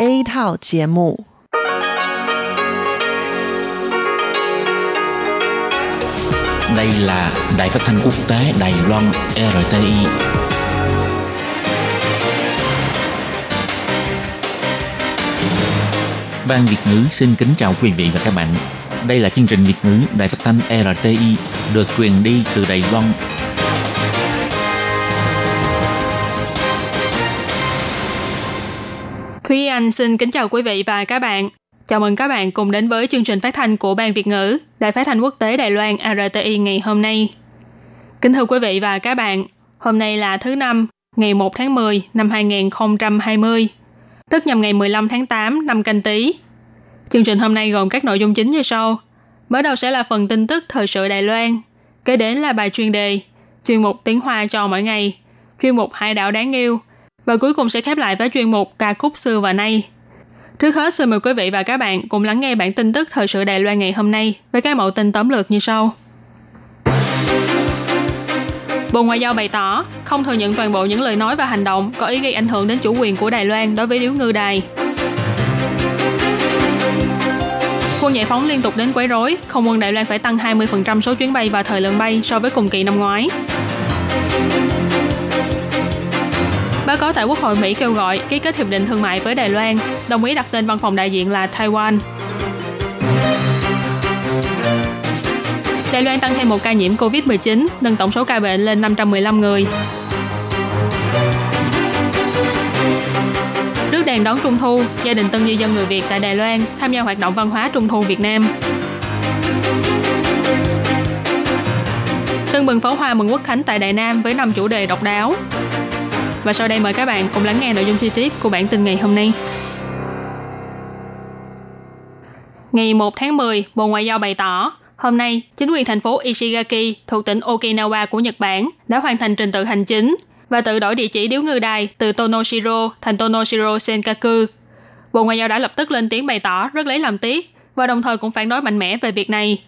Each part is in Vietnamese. A 套节目。Đây là Đài Phát thanh Quốc tế Đài Loan RTI. Ban Việt ngữ xin kính chào quý vị và các bạn. Đây là chương trình Việt ngữ Đài Phát thanh RTI được truyền đi từ Đài Loan. Thúy Anh xin kính chào quý vị và các bạn. Chào mừng các bạn cùng đến với chương trình phát thanh của Ban Việt ngữ, Đài Phát thanh Quốc tế Đài Loan RTI ngày hôm nay. Kính thưa quý vị và các bạn, hôm nay là thứ Năm, ngày 1 tháng 10 năm 2020, tức nhằm ngày 15 tháng 8 năm Canh Tý. Chương trình hôm nay gồm các nội dung chính như sau. Mở đầu sẽ là phần tin tức thời sự Đài Loan, kế đến là bài chuyên đề, chuyên mục tiếng Hoa cho mỗi ngày, chuyên mục hải đảo đáng yêu, và cuối cùng sẽ khép lại với chuyên mục ca khúc xưa và nay. Trước hết, xin mời quý vị và các bạn cùng lắng nghe bản tin tức thời sự Đài Loan ngày hôm nay với các mẫu tin tóm lược như sau. Bộ Ngoại giao bày tỏ không thừa nhận toàn bộ những lời nói và hành động có ý gây ảnh hưởng đến chủ quyền của Đài Loan đối với Điếu Ngư Đài. Quân giải phóng liên tục đến quấy rối, không quân Đài Loan phải tăng 20% số chuyến bay và thời lượng bay so với cùng kỳ năm ngoái. Báo cáo tại Quốc hội Mỹ kêu gọi ký kết hiệp định thương mại với Đài Loan, đồng ý đặt tên văn phòng đại diện là Taiwan. Đài Loan tăng thêm 1 ca nhiễm COVID-19, nâng tổng số ca bệnh lên 515 người. Rước đèn đón Trung Thu, gia đình tân di dân người Việt tại Đài Loan tham gia hoạt động văn hóa Trung Thu Việt Nam. Tưng bừng pháo hoa mừng Quốc Khánh tại Đài Nam với 5 chủ đề độc đáo. Và sau đây mời các bạn cùng lắng nghe nội dung chi tiết của bản tin ngày hôm nay. Ngày 1 tháng 10, Bộ Ngoại giao bày tỏ, hôm nay, chính quyền thành phố Ishigaki thuộc tỉnh Okinawa của Nhật Bản đã hoàn thành trình tự hành chính và tự đổi địa chỉ Điếu Ngư Đài từ Tonoshiro thành Tonoshiro Senkaku. Bộ Ngoại giao đã lập tức lên tiếng bày tỏ rất lấy làm tiếc và đồng thời cũng phản đối mạnh mẽ về việc này.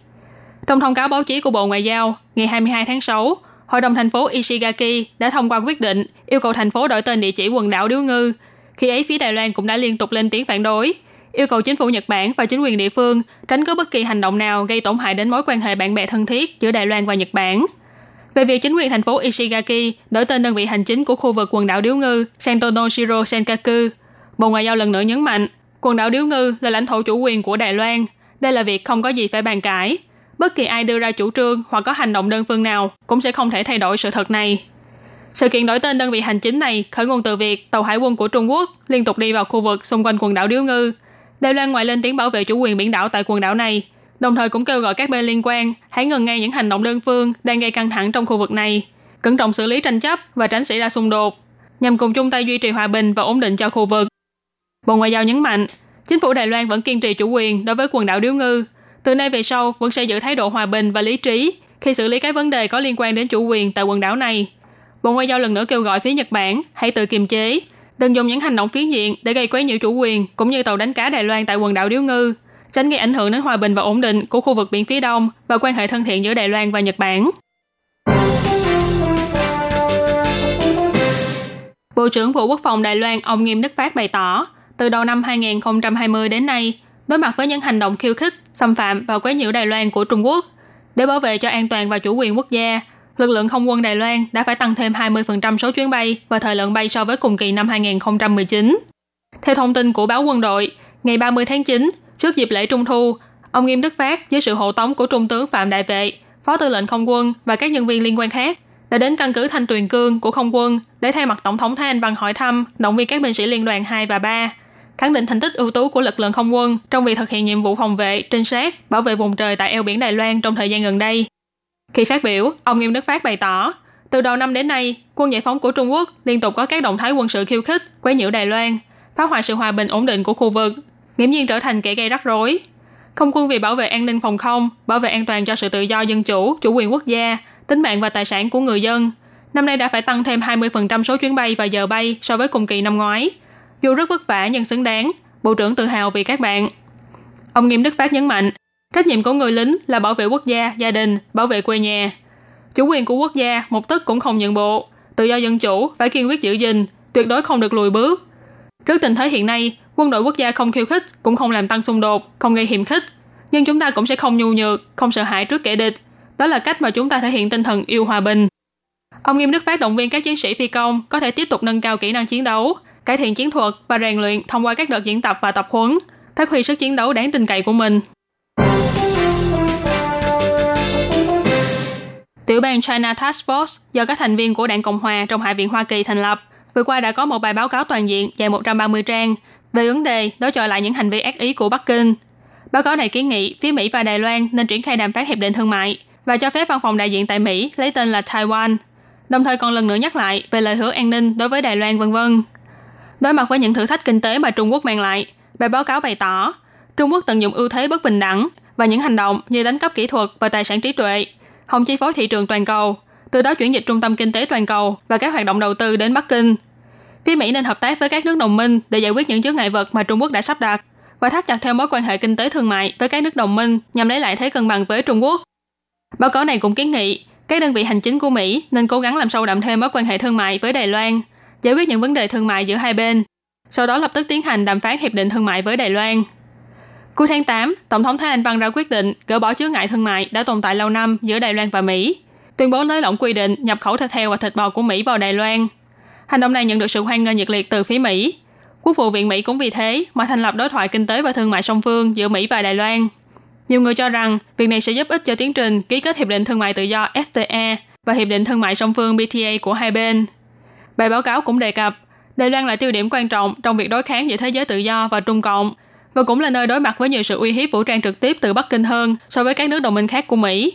Trong thông cáo báo chí của Bộ Ngoại giao, ngày 22 tháng 6, Hội đồng thành phố Ishigaki đã thông qua quyết định yêu cầu thành phố đổi tên địa chỉ quần đảo Điếu Ngư. Khi ấy, phía Đài Loan cũng đã liên tục lên tiếng phản đối, yêu cầu chính phủ Nhật Bản và chính quyền địa phương tránh có bất kỳ hành động nào gây tổn hại đến mối quan hệ bạn bè thân thiết giữa Đài Loan và Nhật Bản. Về việc chính quyền thành phố Ishigaki đổi tên đơn vị hành chính của khu vực quần đảo Điếu Ngư sang Tonoshiro Senkaku, Bộ Ngoại giao lần nữa nhấn mạnh, quần đảo Điếu Ngư là lãnh thổ chủ quyền của Đài Loan. Đây là việc không có gì phải bàn cãi. Bất kỳ ai đưa ra chủ trương hoặc có hành động đơn phương nào cũng sẽ không thể thay đổi sự thật này. Sự kiện đổi tên đơn vị hành chính này khởi nguồn từ việc tàu hải quân của Trung Quốc liên tục đi vào khu vực xung quanh quần đảo Điếu Ngư. Đài Loan ngoài lên tiếng bảo vệ chủ quyền biển đảo tại quần đảo này, đồng thời cũng kêu gọi các bên liên quan hãy ngừng ngay những hành động đơn phương đang gây căng thẳng trong khu vực này, cẩn trọng xử lý tranh chấp và tránh xảy ra xung đột, nhằm cùng chung tay duy trì hòa bình và ổn định cho khu vực. Bộ Ngoại giao nhấn mạnh, chính phủ Đài Loan vẫn kiên trì chủ quyền đối với quần đảo Điếu Ngư. Từ nay về sau, vẫn sẽ giữ thái độ hòa bình và lý trí khi xử lý các vấn đề có liên quan đến chủ quyền tại quần đảo này. Bộ Ngoại giao lần nữa kêu gọi phía Nhật Bản hãy tự kiềm chế, đừng dùng những hành động phiến diện để gây quấy nhiễu chủ quyền cũng như tàu đánh cá Đài Loan tại quần đảo Điếu Ngư, tránh gây ảnh hưởng đến hòa bình và ổn định của khu vực biển phía Đông và quan hệ thân thiện giữa Đài Loan và Nhật Bản. Bộ trưởng Bộ Quốc phòng Đài Loan ông Nghiêm Đức Phát bày tỏ, từ đầu năm 2020 đến nay, đối mặt với những hành động khiêu khích, xâm phạm và quấy nhiễu Đài Loan của Trung Quốc, để bảo vệ cho an toàn và chủ quyền quốc gia, lực lượng không quân Đài Loan đã phải tăng thêm 20% số chuyến bay và thời lượng bay so với cùng kỳ năm 2019. Theo thông tin của báo Quân đội, ngày 30 tháng 9, trước dịp lễ Trung Thu, ông Nghiêm Đức Phát dưới sự hộ tống của Trung tướng Phạm Đại Vệ, Phó Tư lệnh Không quân và các nhân viên liên quan khác đã đến căn cứ Thanh Tuyền Cương của Không quân để thay mặt Tổng thống Thái Anh Văn hỏi thăm, động viên các binh sĩ liên đoàn 2 và 3, khẳng định thành tích ưu tú của lực lượng không quân trong việc thực hiện nhiệm vụ phòng vệ, trinh sát, bảo vệ vùng trời tại eo biển Đài Loan trong thời gian gần đây. Khi phát biểu, ông Nghiêm Đức Phát bày tỏ, từ đầu năm đến nay, quân giải phóng của Trung Quốc liên tục có các động thái quân sự khiêu khích, quấy nhiễu Đài Loan, phá hoại sự hòa bình ổn định của khu vực, nghiễm nhiên trở thành kẻ gây rắc rối. Không quân vì bảo vệ an ninh phòng không, bảo vệ an toàn cho sự tự do dân chủ, chủ quyền quốc gia, tính mạng và tài sản của người dân, năm nay đã phải tăng thêm 20% số chuyến bay và giờ bay so với cùng kỳ năm ngoái. Dù rất vất vả nhưng xứng đáng, Bộ trưởng tự hào vì các bạn. Ông Nghiêm Đức Phát nhấn mạnh, trách nhiệm của người lính là bảo vệ quốc gia, gia đình, bảo vệ quê nhà. Chủ quyền của quốc gia một tấc cũng không nhượng bộ, tự do dân chủ phải kiên quyết giữ gìn, tuyệt đối không được lùi bước. Trước tình thế hiện nay, Quân đội quốc gia không khiêu khích, cũng không làm tăng xung đột, không gây hiềm khích. Nhưng chúng ta cũng sẽ không nhu nhược, không sợ hãi trước kẻ địch. Đó là cách mà chúng ta thể hiện tinh thần yêu hòa bình. Ông Nghiêm Đức Phát động viên các chiến sĩ phi công có thể tiếp tục nâng cao kỹ năng chiến đấu, cải thiện chiến thuật và rèn luyện thông qua các đợt diễn tập và tập huấn, phát huy sức chiến đấu đáng tin cậy của mình. Tiểu ban China Task Force do các thành viên của Đảng Cộng Hòa trong Hạ viện Hoa Kỳ thành lập, vừa qua đã có một bài báo cáo toàn diện dài 130 trang về vấn đề đối chọi lại những hành vi ác ý của Bắc Kinh. Báo cáo này kiến nghị phía Mỹ và Đài Loan nên triển khai đàm phán hiệp định thương mại và cho phép văn phòng đại diện tại Mỹ lấy tên là Taiwan, đồng thời còn lần nữa nhắc lại về lời hứa an ninh đối với Đài Loan v.v. Đối mặt với những thử thách kinh tế mà Trung Quốc mang lại, bài báo cáo bày tỏ Trung Quốc tận dụng ưu thế bất bình đẳng và những hành động như đánh cắp kỹ thuật và tài sản trí tuệ, hòng chi phối thị trường toàn cầu, từ đó chuyển dịch trung tâm kinh tế toàn cầu và các hoạt động đầu tư đến Bắc Kinh. Phía Mỹ nên hợp tác với các nước đồng minh để giải quyết những chướng ngại vật mà Trung Quốc đã sắp đặt và thắt chặt thêm mối quan hệ kinh tế thương mại với các nước đồng minh nhằm lấy lại thế cân bằng với Trung Quốc. Báo cáo này cũng kiến nghị các đơn vị hành chính của Mỹ nên cố gắng làm sâu đậm thêm mối quan hệ thương mại với Đài Loan, giải quyết những vấn đề thương mại giữa hai bên, sau đó lập tức tiến hành đàm phán hiệp định thương mại với Đài Loan. Cuối tháng 8, Tổng thống Thái Anh Văn ra quyết định gỡ bỏ chướng ngại thương mại đã tồn tại lâu năm giữa Đài Loan và Mỹ, tuyên bố nới lỏng quy định nhập khẩu thịt heo và thịt bò của Mỹ vào Đài Loan. Hành động này nhận được sự hoan nghênh nhiệt liệt từ phía Mỹ. Quốc vụ viện Mỹ cũng vì thế mà thành lập đối thoại kinh tế và thương mại song phương giữa Mỹ và Đài Loan. Nhiều người cho rằng việc này sẽ giúp ích cho tiến trình ký kết hiệp định thương mại tự do FTA và hiệp định thương mại song phương BTA của hai bên. Bài báo cáo cũng đề cập Đài Loan là tiêu điểm quan trọng trong việc đối kháng giữa thế giới tự do và Trung Cộng và cũng là nơi đối mặt với nhiều sự uy hiếp vũ trang trực tiếp từ Bắc Kinh hơn so với các nước đồng minh khác của Mỹ.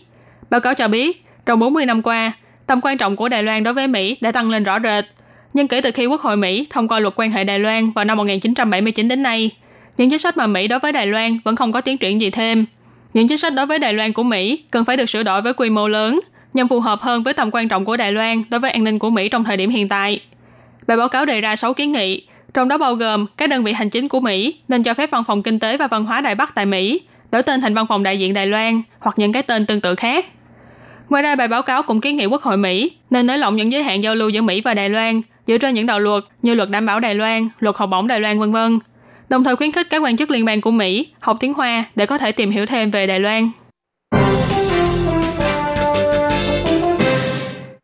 Báo cáo cho biết, trong 40 năm qua, tầm quan trọng của Đài Loan đối với Mỹ đã tăng lên rõ rệt. Nhưng kể từ khi Quốc hội Mỹ thông qua luật quan hệ Đài Loan vào năm 1979 đến nay, những chính sách mà Mỹ đối với Đài Loan vẫn không có tiến triển gì thêm. Những chính sách đối với Đài Loan của Mỹ cần phải được sửa đổi với quy mô lớn nhằm phù hợp hơn với tầm quan trọng của Đài Loan đối với an ninh của Mỹ trong thời điểm hiện tại. Bài báo cáo đề ra 6 kiến nghị, trong đó bao gồm các đơn vị hành chính của Mỹ nên cho phép Văn phòng Kinh tế và Văn hóa Đài Bắc tại Mỹ đổi tên thành Văn phòng Đại diện Đài Loan hoặc những cái tên tương tự khác. Ngoài ra, bài báo cáo cũng kiến nghị Quốc hội Mỹ nên nới lỏng những giới hạn giao lưu giữa Mỹ và Đài Loan dựa trên những đạo luật như luật đảm bảo Đài Loan, luật học bổng Đài Loan v.v. Đồng thời khuyến khích các quan chức liên bang của Mỹ học tiếng Hoa để có thể tìm hiểu thêm về Đài Loan.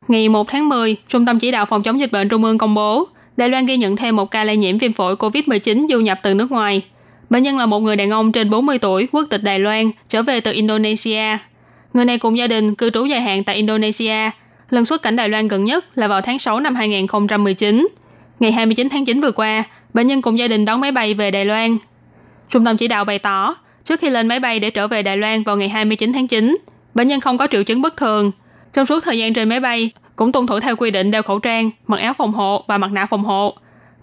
Ngày 1 tháng 10, Trung tâm Chỉ đạo Phòng chống dịch bệnh Trung ương công bố Đài Loan ghi nhận thêm một ca lây nhiễm viêm phổi COVID-19 du nhập từ nước ngoài. Bệnh nhân là một người đàn ông trên 40 tuổi, quốc tịch Đài Loan, trở về từ Indonesia. Người này cùng gia đình cư trú dài hạn tại Indonesia. Lần xuất cảnh Đài Loan gần nhất là vào tháng 6 năm 2019. Ngày 29 tháng 9 vừa qua, bệnh nhân cùng gia đình đón máy bay về Đài Loan. Trung tâm chỉ đạo bày tỏ, trước khi lên máy bay để trở về Đài Loan vào ngày 29 tháng 9, bệnh nhân không có triệu chứng bất thường. Trong suốt thời gian trên máy bay, cũng tuân thủ theo quy định đeo khẩu trang, mặc áo phòng hộ và mặt nạ phòng hộ.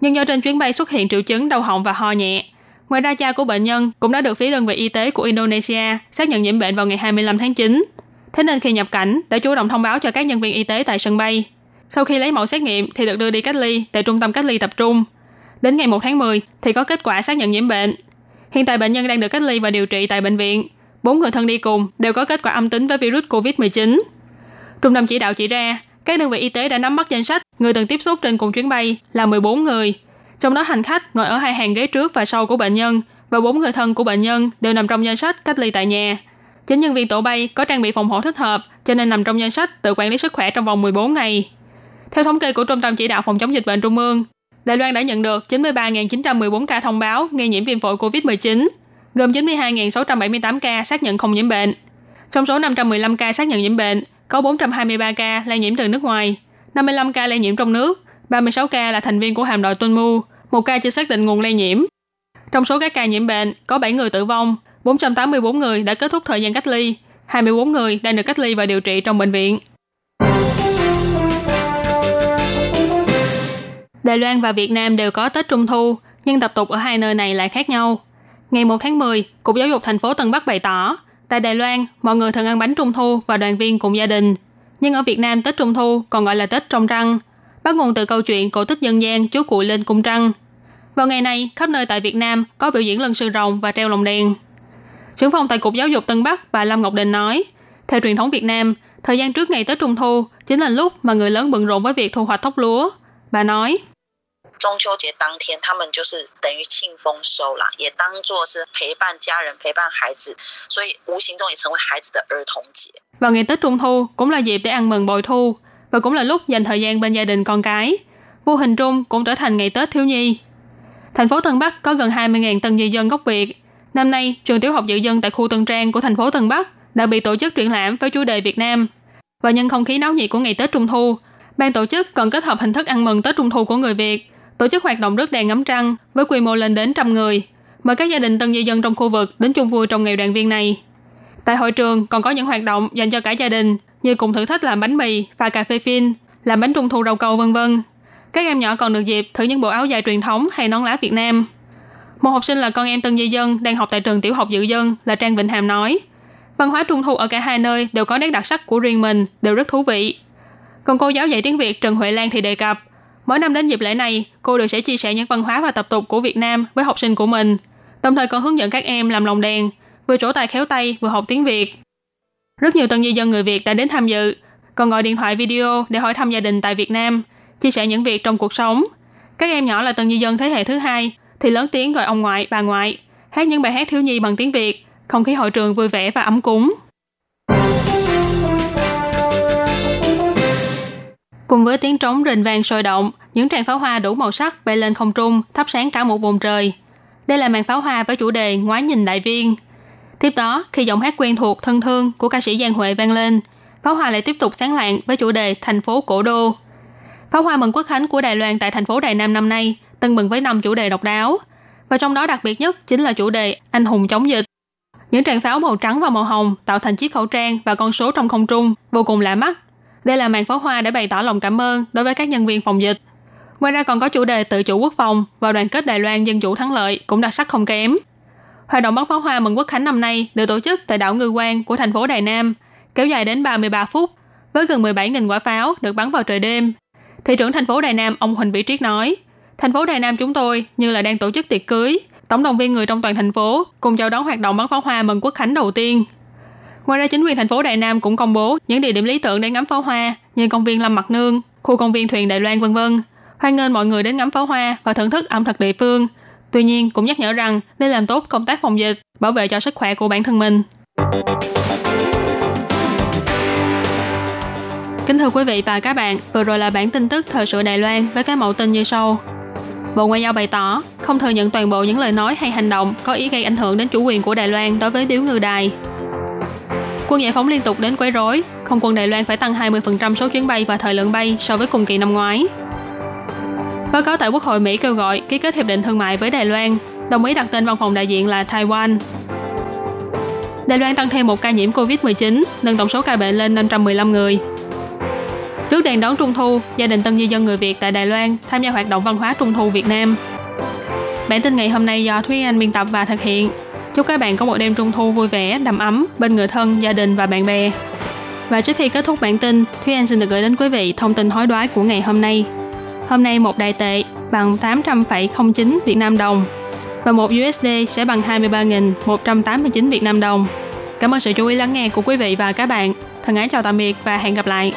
Nhưng do trên chuyến bay xuất hiện triệu chứng đau họng và ho nhẹ. Ngoài ra, cha của bệnh nhân cũng đã được phía đơn vị y tế của Indonesia xác nhận nhiễm bệnh vào ngày 25 tháng 9. Thế nên khi nhập cảnh, đã chủ động thông báo cho các nhân viên y tế tại sân bay. Sau khi lấy mẫu xét nghiệm thì được đưa đi cách ly tại trung tâm cách ly tập trung. Đến ngày 1 tháng 10 thì có kết quả xác nhận nhiễm bệnh. Hiện tại bệnh nhân đang được cách ly và điều trị tại bệnh viện. 4 người thân đi cùng đều có kết quả âm tính với virus COVID-19. Trung tâm chỉ đạo chỉ ra, các đơn vị y tế đã nắm bắt danh sách người từng tiếp xúc trên cùng chuyến bay là 14 người. Trong đó hành khách ngồi ở hai hàng ghế trước và sau của bệnh nhân và 4 người thân của bệnh nhân đều nằm trong danh sách cách ly tại nhà. 9 nhân viên tổ bay có trang bị phòng hộ thích hợp cho nên nằm trong danh sách tự quản lý sức khỏe trong vòng 14 ngày. Theo thống kê của Trung tâm Chỉ đạo Phòng chống dịch bệnh Trung ương, Đài Loan đã nhận được 93.914 ca thông báo nghi nhiễm viêm phổi COVID-19, gồm 92.678 ca xác nhận không nhiễm bệnh. Trong số 515 ca xác nhận nhiễm bệnh, có 423 ca lây nhiễm từ nước ngoài, 55 ca lây nhiễm trong nước, 36 ca là thành viên của hạm đội Tuân Mu, 1 ca chưa xác định nguồn lây nhiễm. Trong số các ca nhiễm bệnh, có 7 người tử vong, 484 người đã kết thúc thời gian cách ly, 24 người đang được cách ly và điều trị trong bệnh viện. Đài Loan và Việt Nam đều có Tết Trung Thu, nhưng tập tục ở hai nơi này lại khác nhau. Ngày 1 tháng 10, Cục Giáo dục thành phố Tân Bắc bày tỏ, tại Đài Loan, mọi người thường ăn bánh Trung Thu và đoàn viên cùng gia đình. Nhưng ở Việt Nam, Tết Trung Thu còn gọi là Tết Trông Răng, bắt nguồn từ câu chuyện cổ tích dân gian Chú Cuội lên cung trăng. Vào ngày này, khắp nơi tại Việt Nam có biểu diễn lân sư rồng và treo lồng đèn. Trưởng phòng tại Cục Giáo dục Tân Bắc bà Lâm Ngọc Đình nói, theo truyền thống Việt Nam, thời gian trước ngày Tết Trung Thu chính là lúc mà người lớn bận rộn với việc thu hoạch thóc lúa. Bà nói, 中秋节当天他们就是等于庆丰收啦，也当作是陪伴家人陪伴孩子，所以无形中也成为孩子的儿童节。Và ngày Tết Trung Thu cũng là dịp để ăn mừng bội thu và cũng là lúc dành thời gian bên gia đình con cái. Vô hình trung cũng trở thành ngày Tết thiếu nhi. Thành phố Tân Bắc có gần 20.000 tân di dân gốc Việt. Năm nay, trường tiểu học dự dân tại khu Tân Trang của thành phố Tân Bắc đã bị tổ chức triển lãm với chủ đề Việt Nam. Và nhân không khí náo nhiệt của ngày Tết Trung Thu, ban tổ chức còn kết hợp hình thức ăn mừng Tết Trung Thu của người Việt, tổ chức hoạt động rước đèn ngắm trăng với quy mô lên đến 100 người, mời các gia đình tân di dân trong khu vực đến chung vui trong ngày đoàn viên này. Tại hội trường còn có những hoạt động dành cho cả gia đình như cùng thử thách làm bánh mì, pha cà phê phin, làm bánh trung thu rau câu v.v. Các em nhỏ còn được dịp thử những bộ áo dài truyền thống hay nón lá Việt Nam. Một học sinh là con em tân di dân đang học tại trường tiểu học dự dân là Trang Vịnh Hàm nói, văn hóa Trung Thu ở cả hai nơi đều có nét đặc sắc của riêng mình, đều rất thú vị. Còn cô giáo dạy tiếng Việt Trần Huệ Lan thì đề cập, mỗi năm đến dịp lễ này, cô đều sẽ chia sẻ những văn hóa và tập tục của Việt Nam với học sinh của mình, đồng thời còn hướng dẫn các em làm lồng đèn, vừa trổ tài khéo tay vừa học tiếng Việt. Rất nhiều tân di dân người Việt đã đến tham dự, còn gọi điện thoại video để hỏi thăm gia đình tại Việt Nam, chia sẻ những việc trong cuộc sống. Các em nhỏ là tân di dân thế hệ thứ hai thì lớn tiếng gọi ông ngoại, bà ngoại, hát những bài hát thiếu nhi bằng tiếng Việt, không khí hội trường vui vẻ và ấm cúng. Cùng với tiếng trống rền vang sôi động, những tràng pháo hoa đủ màu sắc bay lên không trung, thắp sáng cả một vùng trời. Đây là màn pháo hoa với chủ đề Ngoái nhìn Đại Viên. Tiếp đó, khi giọng hát quen thuộc thân thương của ca sĩ Giang Huệ vang lên, pháo hoa lại tiếp tục sáng lạng với chủ đề Thành phố Cổ Đô. Pháo hoa mừng Quốc khánh của Đài Loan tại thành phố Đài Nam năm nay tưng bừng với 5 chủ đề độc đáo, và trong đó đặc biệt nhất chính là chủ đề Anh hùng chống dịch. Những tràng pháo màu trắng và màu hồng tạo thành chiếc khẩu trang và con số trong không trung vô cùng lạ mắt. Đây là màn pháo hoa để bày tỏ lòng cảm ơn đối với các nhân viên phòng dịch. Ngoài ra còn có chủ đề tự chủ quốc phòng và đoàn kết Đài Loan dân chủ thắng lợi cũng đặc sắc không kém. Hoạt động bắn pháo hoa mừng Quốc khánh năm nay được tổ chức tại đảo Ngư Quang của thành phố Đài Nam, kéo dài đến 33 phút với gần 17.000 quả pháo được bắn vào trời đêm. Thị trưởng thành phố Đài Nam ông Huỳnh Vĩ Triết nói: "Thành phố Đài Nam chúng tôi như là đang tổ chức tiệc cưới, tổng động viên người trong toàn thành phố cùng chào đón hoạt động bắn pháo hoa mừng Quốc khánh đầu tiên." Ngoài ra, chính quyền thành phố Đài Nam cũng công bố những địa điểm lý tưởng để ngắm pháo hoa như công viên Lâm Mặt Nương, khu công viên thuyền Đài Loan v.v. Hoan nghênh mọi người đến ngắm pháo hoa và thưởng thức ẩm thực địa phương. Tuy nhiên, cũng nhắc nhở rằng nên làm tốt công tác phòng dịch, bảo vệ cho sức khỏe của bản thân mình. Kính thưa quý vị và các bạn, vừa rồi là bản tin tức thời sự Đài Loan với các mẫu tin như sau. Bộ Ngoại giao bày tỏ không thừa nhận toàn bộ những lời nói hay hành động có ý gây ảnh hưởng đến chủ quyền của Đài Loan đối với Điếu Ngư Đài. Quân giải phóng liên tục đến quấy rối, không quân Đài Loan phải tăng 20% số chuyến bay và thời lượng bay so với cùng kỳ năm ngoái. Báo cáo tại Quốc hội Mỹ kêu gọi ký kết hiệp định thương mại với Đài Loan, đồng ý đặt tên văn phòng đại diện là Taiwan. Đài Loan tăng thêm 1 ca nhiễm COVID-19, nâng tổng số ca bệnh lên 515 người. Rước đèn đón Trung Thu, gia đình tân di dân người Việt tại Đài Loan tham gia hoạt động văn hóa Trung Thu Việt Nam. Bản tin ngày hôm nay do Thúy Anh biên tập và thực hiện. Chúc các bạn có một đêm Trung Thu vui vẻ, đầm ấm bên người thân, gia đình và bạn bè. Và trước khi kết thúc bản tin, Thúy Anh xin được gửi đến quý vị thông tin hối đoái của ngày hôm nay. Hôm nay 1 Đài tệ bằng 800,09 Việt Nam đồng và 1 USD sẽ bằng 23.189 Việt Nam đồng. Cảm ơn sự chú ý lắng nghe của quý vị và các bạn. Thân ái chào tạm biệt và hẹn gặp lại.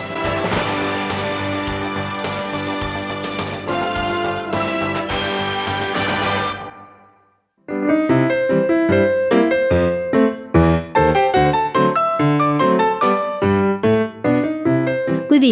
Quý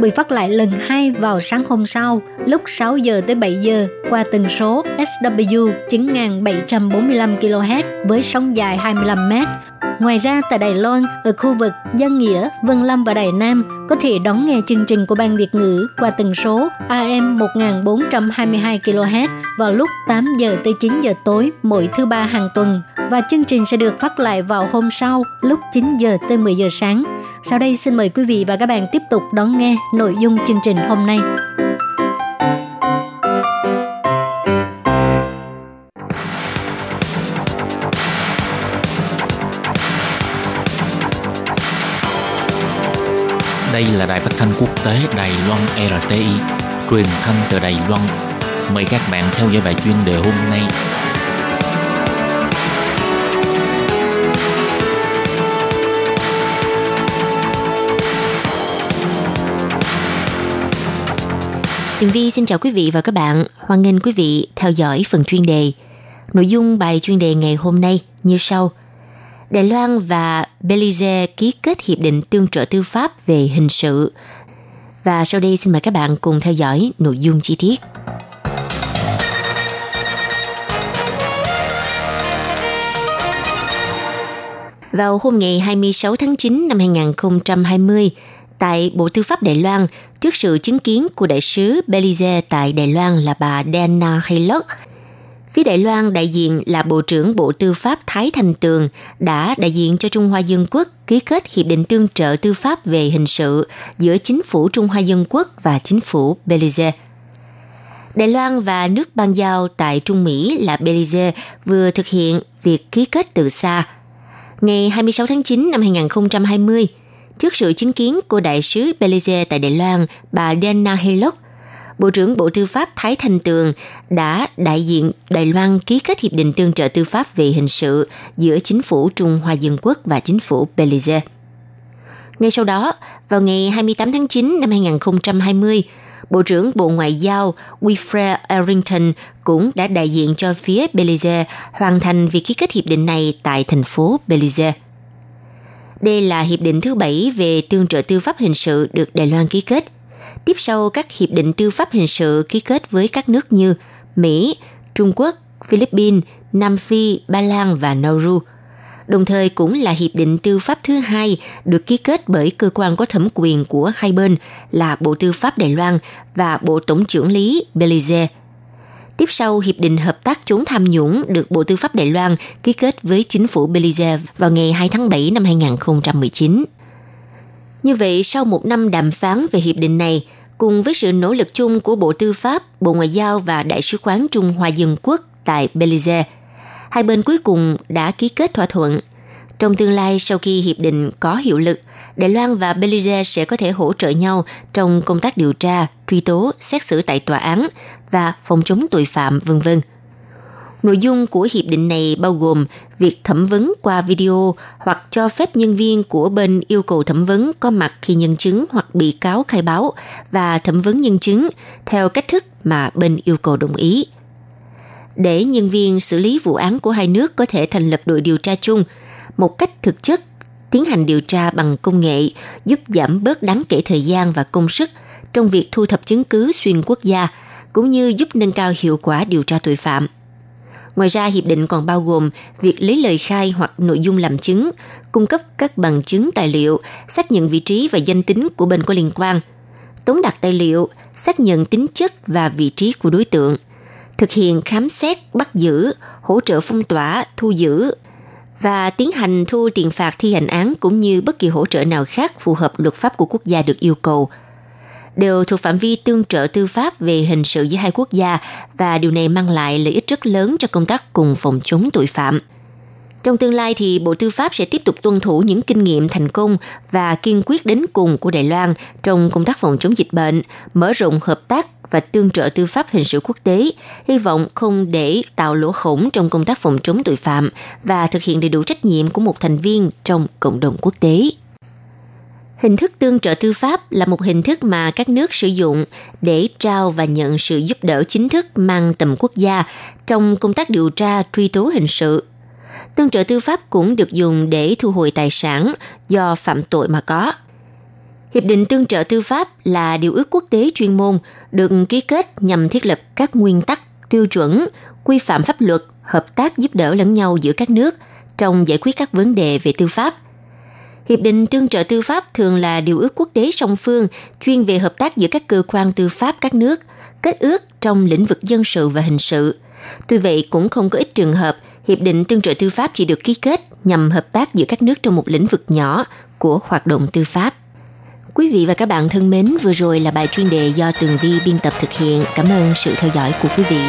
Buổi phát lại lần 2 vào sáng hôm sau lúc 6 giờ tới 7 giờ qua tần số SW 9745 kHz với sóng dài 25 m. Ngoài ra, tại Đài Loan, ở khu vực Giang Nghĩa, Vân Lâm và Đài Nam, có thể đón nghe chương trình của Ban Việt ngữ qua tần số AM 1422 kHz vào lúc 8 giờ tới 9 giờ tối mỗi thứ ba hàng tuần. Và chương trình sẽ được phát lại vào hôm sau lúc 9 giờ tới 10 giờ sáng. Sau đây xin mời quý vị và các bạn tiếp tục đón nghe nội dung chương trình hôm nay. Đây là Đài Phát thanh Quốc tế Đài Loan RTI, truyền thanh từ Đài Loan. Mời các bạn theo dõi bài chuyên đề hôm nay. Tường Vi xin chào quý vị và các bạn. Hoan nghênh quý vị theo dõi phần chuyên đề. Nội dung bài chuyên đề ngày hôm nay như sau. Đài Loan và Belize ký kết hiệp định tương trợ tư pháp về hình sự. Và sau đây xin mời các bạn cùng theo dõi nội dung chi tiết. Vào hôm ngày 26 tháng 9 năm 2020, tại Bộ Tư pháp Đài Loan, trước sự chứng kiến của đại sứ Belize tại Đài Loan là bà Dana Haylock, phía Đài Loan đại diện là Bộ trưởng Bộ Tư pháp Thái Thành Tường đã đại diện cho Trung Hoa Dân Quốc ký kết Hiệp định tương trợ tư pháp về hình sự giữa chính phủ Trung Hoa Dân Quốc và chính phủ Belize. Đài Loan và nước ban giao tại Trung Mỹ là Belize vừa thực hiện việc ký kết từ xa. Ngày 26 tháng 9 năm 2020, trước sự chứng kiến của đại sứ Belize tại Đài Loan, bà Dana Haylock, Bộ trưởng Bộ Tư pháp Thái Thành Tường đã đại diện Đài Loan ký kết Hiệp định tương trợ tư pháp về hình sự giữa chính phủ Trung Hoa Dân Quốc và chính phủ Belize. Ngay sau đó, vào ngày 28 tháng 9 năm 2020, Bộ trưởng Bộ Ngoại giao Wilfred Arrington cũng đã đại diện cho phía Belize hoàn thành việc ký kết hiệp định này tại thành phố Belize. Đây là hiệp định thứ 7 về tương trợ tư pháp hình sự được Đài Loan ký kết, tiếp sau các hiệp định tư pháp hình sự ký kết với các nước như Mỹ, Trung Quốc, Philippines, Nam Phi, Ba Lan và Nauru. Đồng thời cũng là hiệp định tư pháp thứ 2 được ký kết bởi cơ quan có thẩm quyền của hai bên là Bộ Tư pháp Đài Loan và Bộ Tổng trưởng lý Belize. Tiếp sau, Hiệp định Hợp tác chống tham nhũng được Bộ Tư pháp Đài Loan ký kết với chính phủ Belize vào ngày 2 tháng 7 năm 2019. Như vậy, sau một năm đàm phán về hiệp định này, cùng với sự nỗ lực chung của Bộ Tư pháp, Bộ Ngoại giao và Đại sứ quán Trung Hoa Dân Quốc tại Belize, hai bên cuối cùng đã ký kết thỏa thuận. Trong tương lai, sau khi hiệp định có hiệu lực, Đài Loan và Belize sẽ có thể hỗ trợ nhau trong công tác điều tra, truy tố, xét xử tại tòa án và phòng chống tội phạm, v.v. Nội dung của hiệp định này bao gồm việc thẩm vấn qua video hoặc cho phép nhân viên của bên yêu cầu thẩm vấn có mặt khi nhân chứng hoặc bị cáo khai báo và thẩm vấn nhân chứng theo cách thức mà bên yêu cầu đồng ý. Để nhân viên xử lý vụ án của hai nước có thể thành lập đội điều tra chung, một cách thực chất, tiến hành điều tra bằng công nghệ giúp giảm bớt đáng kể thời gian và công sức trong việc thu thập chứng cứ xuyên quốc gia, cũng như giúp nâng cao hiệu quả điều tra tội phạm. Ngoài ra, hiệp định còn bao gồm việc lấy lời khai hoặc nội dung làm chứng, cung cấp các bằng chứng tài liệu, xác nhận vị trí và danh tính của bên có liên quan, tống đạt tài liệu, xác nhận tính chất và vị trí của đối tượng, thực hiện khám xét, bắt giữ, hỗ trợ phong tỏa, thu giữ và tiến hành thu tiền phạt thi hành án cũng như bất kỳ hỗ trợ nào khác phù hợp luật pháp của quốc gia được yêu cầu. Đều thuộc phạm vi tương trợ tư pháp về hình sự giữa hai quốc gia và điều này mang lại lợi ích rất lớn cho công tác cùng phòng chống tội phạm. Trong tương lai thì Bộ Tư pháp sẽ tiếp tục tuân thủ những kinh nghiệm thành công và kiên quyết đến cùng của Đài Loan trong công tác phòng chống dịch bệnh, mở rộng hợp tác và tương trợ tư pháp hình sự quốc tế, hy vọng không để tạo lỗ hổng trong công tác phòng chống tội phạm và thực hiện đầy đủ trách nhiệm của một thành viên trong cộng đồng quốc tế. Hình thức tương trợ tư pháp là một hình thức mà các nước sử dụng để trao và nhận sự giúp đỡ chính thức mang tầm quốc gia trong công tác điều tra truy tố hình sự. Tương trợ tư pháp cũng được dùng để thu hồi tài sản do phạm tội mà có. Hiệp định tương trợ tư pháp là điều ước quốc tế chuyên môn được ký kết nhằm thiết lập các nguyên tắc, tiêu chuẩn, quy phạm pháp luật, hợp tác giúp đỡ lẫn nhau giữa các nước trong giải quyết các vấn đề về tư pháp. Hiệp định tương trợ tư pháp thường là điều ước quốc tế song phương chuyên về hợp tác giữa các cơ quan tư pháp các nước, kết ước trong lĩnh vực dân sự và hình sự. Tuy vậy, cũng không có ít trường hợp hiệp định tương trợ tư pháp chỉ được ký kết nhằm hợp tác giữa các nước trong một lĩnh vực nhỏ của hoạt động tư pháp. Quý vị và các bạn thân mến, vừa rồi là bài chuyên đề do Tường Vi biên tập thực hiện. Cảm ơn sự theo dõi của quý vị.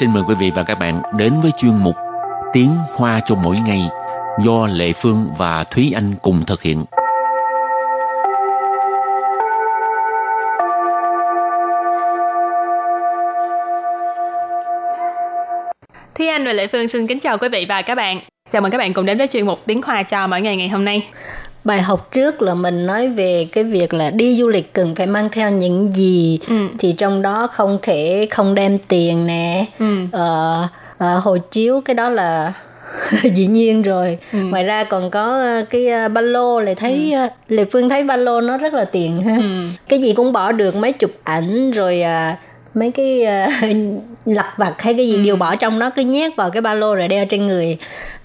xin mời quý vị và các bạn đến với chuyên mục Tiếng Hoa cho mỗi ngày do Lệ Phương và Thúy Anh cùng thực hiện. Thúy Anh và Lệ Phương xin kính chào quý vị và các bạn. Chào mừng các bạn cùng đến với chuyên mục Tiếng Hoa cho mỗi ngày ngày hôm nay. Bài học trước là mình nói về cái việc là đi du lịch cần phải mang theo những gì, thì trong đó không thể không đem tiền nè, hộ chiếu, cái đó là dĩ nhiên rồi. Ngoài ra còn có cái ba lô, lại thấy Lê Phương thấy ba lô nó rất là tiện ha. Cái gì cũng bỏ được, máy chụp ảnh rồi mấy cái lặt vặt hay cái gì đều bỏ trong đó, cứ nhét vào cái ba lô rồi đeo trên người,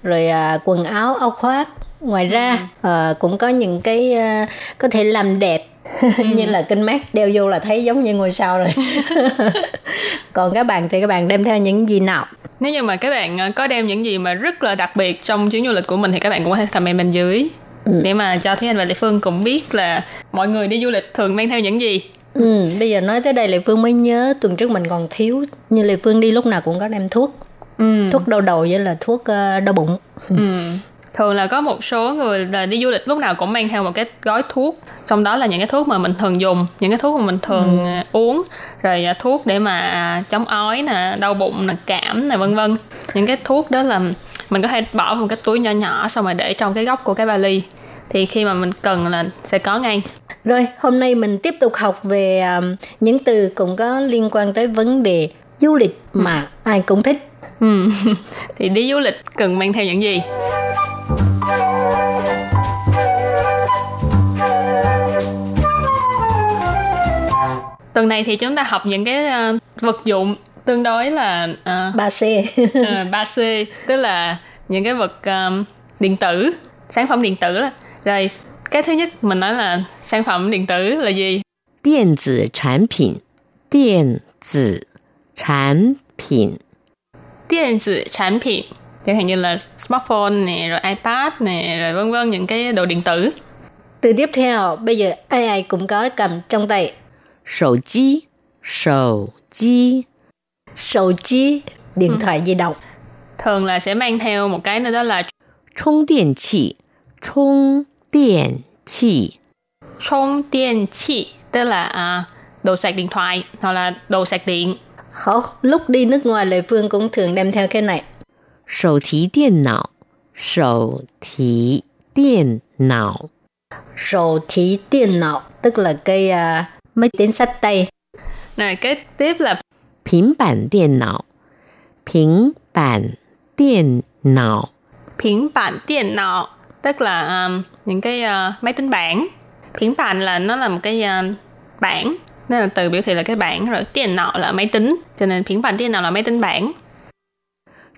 rồi quần áo, áo khoác. Ngoài ra cũng có những cái có thể làm đẹp như là kính mát, đeo vô là thấy giống như ngôi sao rồi. Còn các bạn thì các bạn đem theo những gì nào? Nếu như mà các bạn có đem những gì mà rất là đặc biệt trong chuyến du lịch của mình thì các bạn cũng có thể comment bên dưới để mà cho Thúy Anh và Lệ Phương cũng biết là mọi người đi du lịch thường mang theo những gì. Bây giờ nói tới đây Lệ Phương mới nhớ tuần trước mình còn thiếu, như Lệ Phương đi lúc nào cũng có đem thuốc, thuốc đau đầu với là thuốc đau bụng. Thường là có một số người là đi du lịch lúc nào cũng mang theo một cái gói thuốc, trong đó là những cái thuốc mà mình thường dùng, những cái thuốc mà mình thường uống, rồi thuốc để mà chống ói nè, đau bụng nè, cảm nè, vân vân. Những cái thuốc đó là mình có thể bỏ vào một cái túi nhỏ nhỏ, xong rồi để trong cái góc của cái vali, thì khi mà mình cần là sẽ có ngay. Rồi hôm nay mình tiếp tục học về những từ cũng có liên quan tới vấn đề du lịch mà ai cũng thích. Thì đi du lịch cần mang theo những gì? Tuần này thì chúng ta học những cái vật dụng tương đối là 3C. 3C tức là những cái vật điện tử, sản phẩm điện tử. Rồi, cái thứ nhất mình nói là sản phẩm điện tử là gì? Điện tử sản phẩm. Điện tử sản phẩm. Điện tử sản phẩm. Chẳng hạn như là smartphone này, rồi iPad này, rồi vân vân, những cái đồ điện tử. Từ tiếp theo, bây giờ ai cũng có cầm trong tay. Sổ chí. Sổ chí. Sổ chí, điện thoại di động. Thường là sẽ mang theo một cái nữa, đó là Trung điện chỉ. Trung điện chỉ. Trung điện chỉ, tức là đồ sạc điện thoại, hoặc là đồ sạc điện. Lúc đi nước ngoài, Lệ Phương cũng thường đem theo cái này. Sổ thí điện não. Sổ thí điện não. Sổ thí điện não, tức là cái máy tính sách tay. Rồi cái tiếp là Pỉnh bản điện não. Pỉnh bản điện não. Pỉnh bản điện não, tức là những cái máy tính bảng. Pỉnh bản là nó là một cái bảng, nên là từ biểu thị là cái bảng. Rồi điện não là máy tính, cho nên pỉnh bản điện não là máy tính bảng.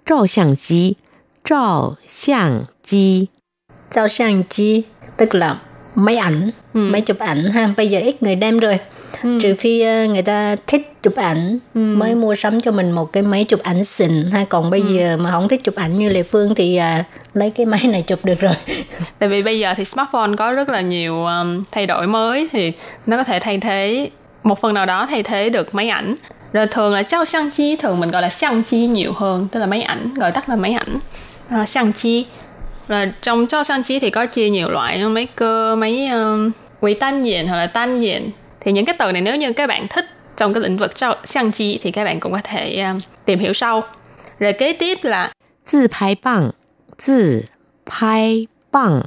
照相机, 照相机. 照相机 tức là máy ảnh, máy chụp ảnh ha. Bây giờ ít người đem rồi, trừ phi người ta thích chụp ảnh mới mua sắm cho mình một cái máy chụp ảnh xịn ha. Còn bây giờ mà không thích chụp ảnh như Lệ Phương thì lấy cái máy này chụp được rồi. Tại vì bây giờ thì smartphone có rất là nhiều thay đổi mới, thì nó có thể thay thế một phần nào đó, thay thế được máy ảnh. Rồi thường là trao xăng chi, thường mình gọi là xăng chi nhiều hơn, tức là máy ảnh, gọi tắt là máy ảnh. Xăng chi. Rồi trong trao xăng chi thì có chia nhiều loại, mấy cơ, mấy quỷ tan diện hoặc là tan diện. Thì những cái từ này nếu như các bạn thích trong cái lĩnh vực trao xăng chi thì các bạn cũng có thể tìm hiểu sau. Rồi kế tiếp là Tự phái bằng. Tự phái bằng.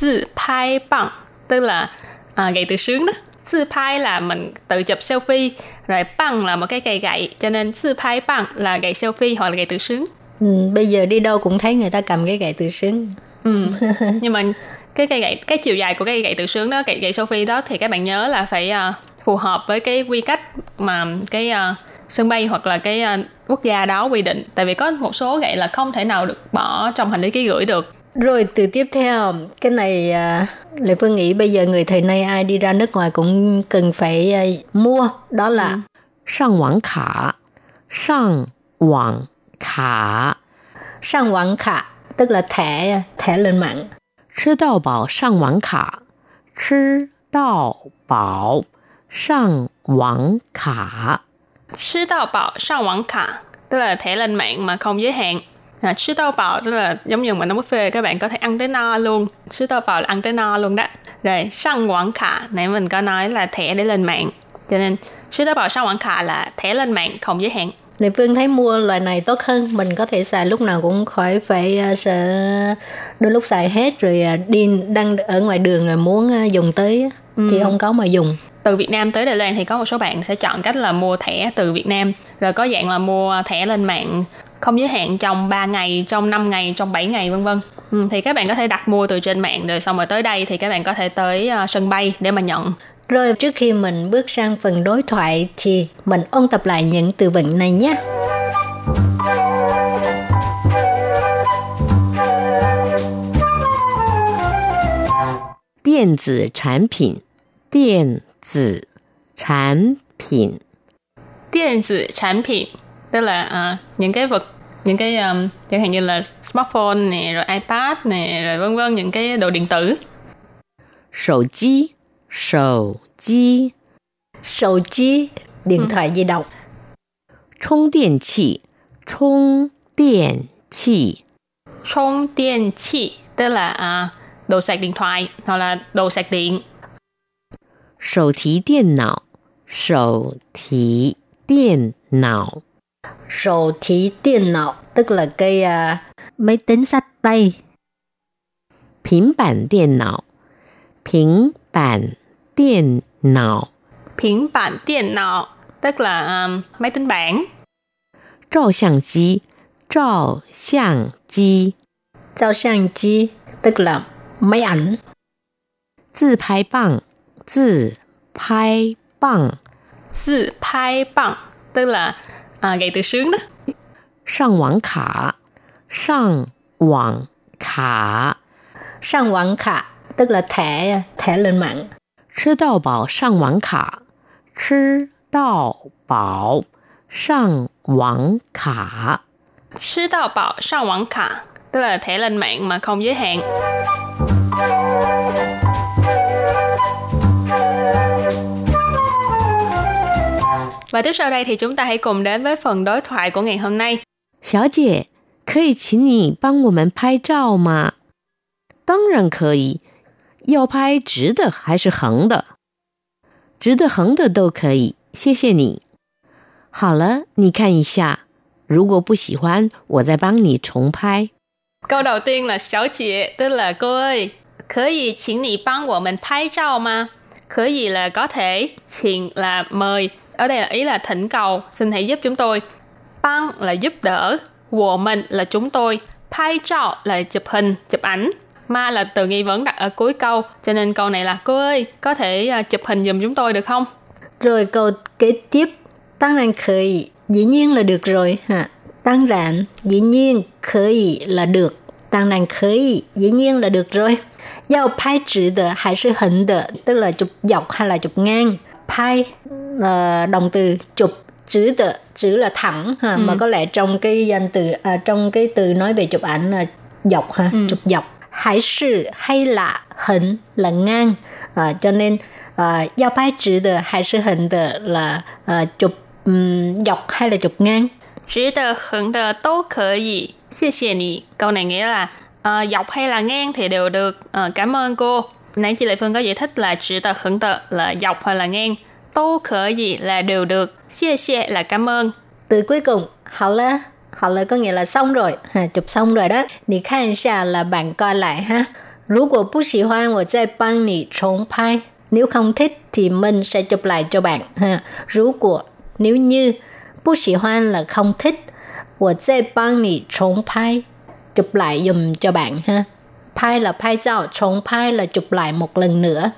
Tự phái bằng, tức là gậy tự sướng đó. Tự phái là mình tự chụp selfie, rồi bằng là một cái cây gậy, cho nên tự phái bằng là gậy selfie hoặc là gậy tự sướng. Bây giờ đi đâu cũng thấy người ta cầm cái gậy tự sướng. Nhưng mà cái cây gậy, cái chiều dài của cái gậy tự sướng đó, gậy selfie đó thì các bạn nhớ là phải phù hợp với cái quy cách mà cái sân bay hoặc là cái quốc gia đó quy định. Tại vì có một số gậy là không thể nào được bỏ trong hành lý ký gửi được. Rồi từ tiếp theo, cái này Lệ Phương nghĩ bây giờ người thời nay ai đi ra nước ngoài cũng cần phải mua, đó là Sang quảng khả. Sang quảng khả. Sang quảng khả, tức là thẻ lên mạng. Chứ đào bảo sang quảng khả. Chứ đào bảo sang quảng khả. Chứ đào bảo sang quảng khả, tức là thẻ lên mạng mà không giới hạn. Chứ tao bảo tức là giống như mình ăn buffet, các bạn có thể ăn tới no luôn. Chứ tao bảo là ăn tới no luôn đó. Rồi sang quảng khả, nãy mình có nói là thẻ để lên mạng, cho nên chứ tao bảo sang quảng khả là thẻ lên mạng không giới hạn. Lệ Phương thấy mua loại này tốt hơn, mình có thể xài lúc nào cũng khỏi phải sợ đôi lúc xài hết rồi đi đang ở ngoài đường rồi muốn dùng tới thì không có mà dùng. Từ Việt Nam tới Đài Loan thì có một số bạn sẽ chọn cách là mua thẻ từ Việt Nam, rồi có dạng là mua thẻ lên mạng không giới hạn trong 3 ngày, trong 5 ngày, trong 7 ngày vân vân. Thì các bạn có thể đặt mua từ trên mạng rồi xong rồi tới đây thì các bạn có thể tới sân bay để mà nhận. Rồi trước khi mình bước sang phần đối thoại thì mình ôn tập lại những từ vựng này nhé. Điện tử sản phẩm, điện tử sản phẩm, điện tử sản phẩm, tức là những cái vật, những cái chẳng hạn như là smartphone này, rồi iPad này, rồi vân vân, những cái đồ điện tử. Sổ chí, sổ chí, sổ chí, điện thoại di động. Trung điện chỉ, trung điện chỉ, trung điện chỉ, tức là đồ sạc điện thoại hoặc là đồ sạc điện. Sổ thí điện não, sổ thí điện não, sổ thí điện não, tức là cái máy tính sách tay. Bình bản điện não, bình bản điện não, bình bản điện não, tức là máy tính bảng. Trào xiang chi, trào xiang chi, trào xiang chi, tức là máy ảnh. Tự phái bằng, tự phái bằng, tự phái bằng, tức là gậy tự sướng đó. Sang quảng khả, sang quảng khả, sang quảng khả, tức là thẻ lên mạng. Chứ đào bảo sang quảng khả, chứ đào bảo sang quảng khả, chứ đào bảo sang quảng khả, tức là thẻ lên mạng mà không giới hạn. Và tiếp sau đây thì chúng ta hãy cùng đến với phần đối thoại của ngày hôm nay. 小姐,可以请你帮我们拍照吗? 当然可以,要拍直的还是横的?直的横的都可以,谢谢你。好了,你看一下,如果不喜欢,我再帮你重拍。 Câu đầu tiên là 小姐, tức là cô ơi, 可以请你帮我们拍照吗? 可以 là có thể, 请 là mời. Ở đây là ý là thỉnh cầu, xin hãy giúp chúng tôi. Bang là giúp đỡ, của mình là chúng tôi, pai chao là chụp hình, chụp ảnh. Ma là từ nghi vấn đặt ở cuối câu, cho nên câu này là cô ơi, có thể chụp hình giùm chúng tôi được không? Rồi câu kế tiếp, tăng rạn khởi, dĩ nhiên là được rồi. Tăng rạn, dĩ nhiên, khởi là được. Tăng rạn khởi, dĩ nhiên là được rồi. Yào pai chữ de hay sư hình de, tức là chụp dọc hay là chụp ngang. Pai động từ chụp, chữ tự, chữ là thẳng ha, mà có lẽ trong cái danh từ trong cái từ nói về chụp ảnh là dọc ha, chụp dọc. Hải sự hay là hình là ngang, cho nên giao pai chữ tự hay sự hình tự là chụp dọc hay là chụp ngang. Chữ tự hình tự đều có thể. Xin cảm ơn. Câu này nghĩa là dọc hay là ngang thì đều được. Cảm ơn cô. Nãy chị Lệ Phương có giải thích là chữ tờ khẩn tờ là dọc hay là ngang, tô khở gì là đều được, xie xie là cảm ơn. Từ cuối cùng, hào là có nghĩa là xong rồi, chụp xong rồi đó. Nì khan xia là bạn coi lại ha. Rú của bú xì hoan của dạy băng nì trống pai. Nếu không thích thì mình sẽ chụp lại cho bạn ha. Rú của nếu như, bú xì hoan là không thích, của dạy băng nì trống pai, chụp lại dùm cho bạn ha. Pai là pai chao, trống pai là chụp lại một lần nữa.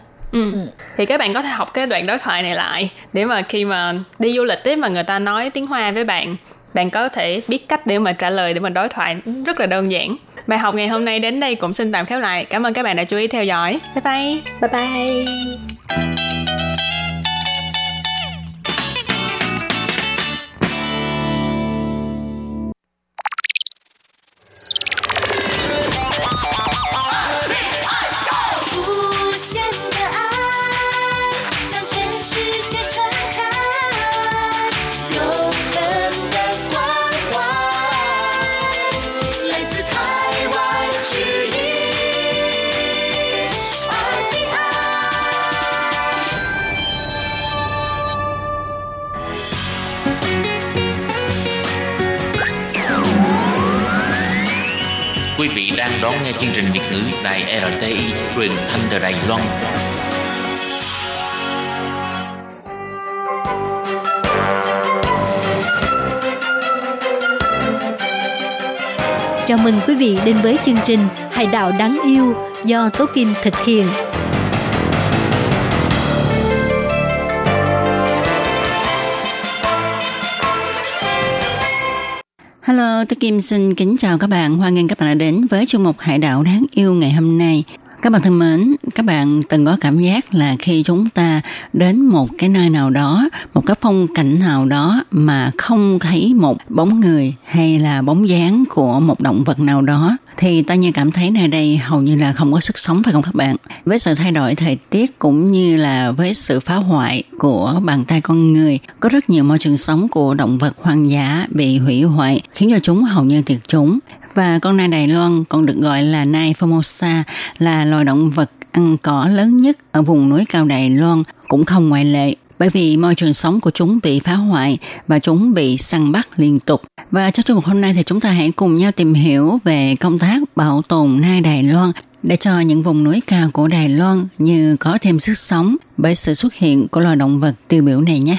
Thì các bạn có thể học cái đoạn đối thoại này lại để mà khi mà đi du lịch ấy mà người ta nói tiếng Hoa với bạn, bạn có thể biết cách để mà trả lời, để mà đối thoại rất là đơn giản. Bài học ngày hôm nay đến đây cũng xin tạm khép lại. Cảm ơn các bạn đã chú ý theo dõi. Bye bye. Bye bye. Quý vị đang đón nghe chương trình Việt ngữ Đài RTI truyền thanh Đài Loan. Chào mừng quý vị đến với chương trình Hải đảo đáng yêu do Tố Kim thực hiện. Hello, tôi Kim xin kính chào các bạn. Hoan nghênh các bạn đã đến với chương mục Hải đảo đáng yêu ngày hôm nay. Các bạn thân mến, các bạn từng có cảm giác là khi chúng ta đến một cái nơi nào đó, một cái phong cảnh nào đó mà không thấy một bóng người hay là bóng dáng của một động vật nào đó, thì ta như cảm thấy nơi đây hầu như là không có sức sống, phải không các bạn? Với sự thay đổi thời tiết cũng như là với sự phá hoại của bàn tay con người, có rất nhiều môi trường sống của động vật hoang dã bị hủy hoại, khiến cho chúng hầu như tuyệt chủng. Và con nai Đài Loan còn được gọi là nai Formosa, là loài động vật ăn cỏ lớn nhất ở vùng núi cao Đài Loan, cũng không ngoại lệ. Bởi vì môi trường sống của chúng bị phá hoại và chúng bị săn bắt liên tục. Và trong chương mục hôm nay thì chúng ta hãy cùng nhau tìm hiểu về công tác bảo tồn nai Đài Loan để cho những vùng núi cao của Đài Loan như có thêm sức sống bởi sự xuất hiện của loài động vật tiêu biểu này nhé.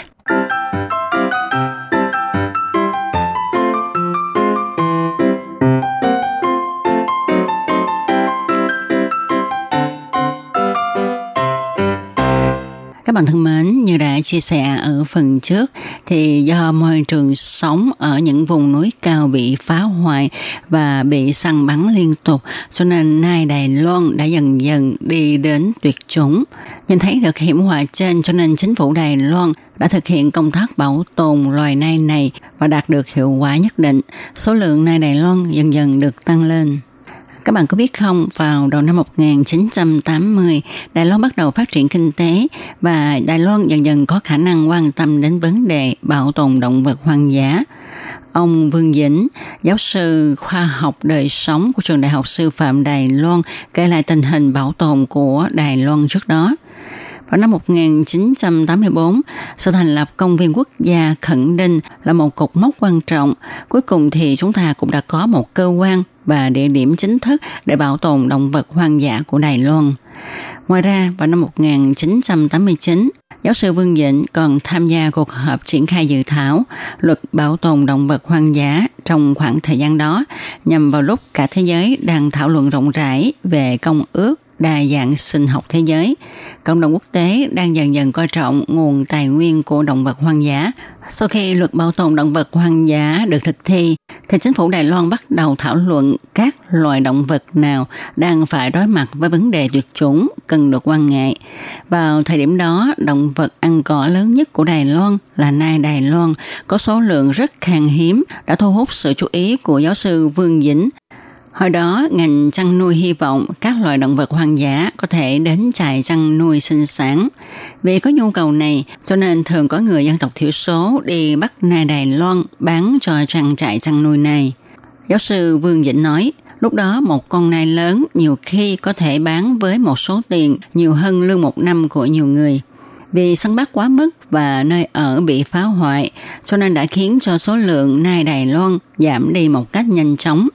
Các bạn thân mến, như đã chia sẻ ở phần trước thì do môi trường sống ở những vùng núi cao bị phá hoại và bị săn bắn liên tục, cho nên nai Đài Loan đã dần dần đi đến tuyệt chủng. Nhìn thấy được hiểm họa trên cho nên chính phủ Đài Loan đã thực hiện công tác bảo tồn loài nai này và đạt được hiệu quả nhất định. Số lượng nai Đài Loan dần dần được tăng lên. Các bạn có biết không, vào đầu năm 1980, Đài Loan bắt đầu phát triển kinh tế và Đài Loan dần dần có khả năng quan tâm đến vấn đề bảo tồn động vật hoang dã. Ông Vương Dĩnh, giáo sư khoa học đời sống của trường Đại học Sư phạm Đài Loan kể lại tình hình bảo tồn của Đài Loan trước đó. Vào năm 1984, sự thành lập Công viên Quốc gia khẳng định là một cột mốc quan trọng. Cuối cùng thì chúng ta cũng đã có một cơ quan và địa điểm chính thức để bảo tồn động vật hoang dã của Đài Loan. Ngoài ra, vào năm 1989, giáo sư Vương Dĩnh còn tham gia cuộc họp triển khai dự thảo luật bảo tồn động vật hoang dã trong khoảng thời gian đó, nhằm vào lúc cả thế giới đang thảo luận rộng rãi về Công ước Đa dạng sinh học thế giới. Cộng đồng quốc tế đang dần dần coi trọng nguồn tài nguyên của động vật hoang dã. Sau khi luật bảo tồn động vật hoang dã được thực thi, thì chính phủ Đài Loan bắt đầu thảo luận các loài động vật nào đang phải đối mặt với vấn đề tuyệt chủng cần được quan ngại. Vào thời điểm đó, động vật ăn cỏ lớn nhất của Đài Loan là nai Đài Loan, có số lượng rất khan hiếm, đã thu hút sự chú ý của giáo sư Vương Dĩnh. Hồi đó, ngành chăn nuôi hy vọng các loài động vật hoang dã có thể đến trại chăn nuôi sinh sản. Vì có nhu cầu này, cho nên thường có người dân tộc thiểu số đi bắt nai Đài Loan bán cho trang trại chăn nuôi này. Giáo sư Vương Dĩnh nói, lúc đó một con nai lớn nhiều khi có thể bán với một số tiền nhiều hơn lương một năm của nhiều người. Vì săn bắt quá mức và nơi ở bị phá hoại, cho nên đã khiến cho số lượng nai Đài Loan giảm đi một cách nhanh chóng.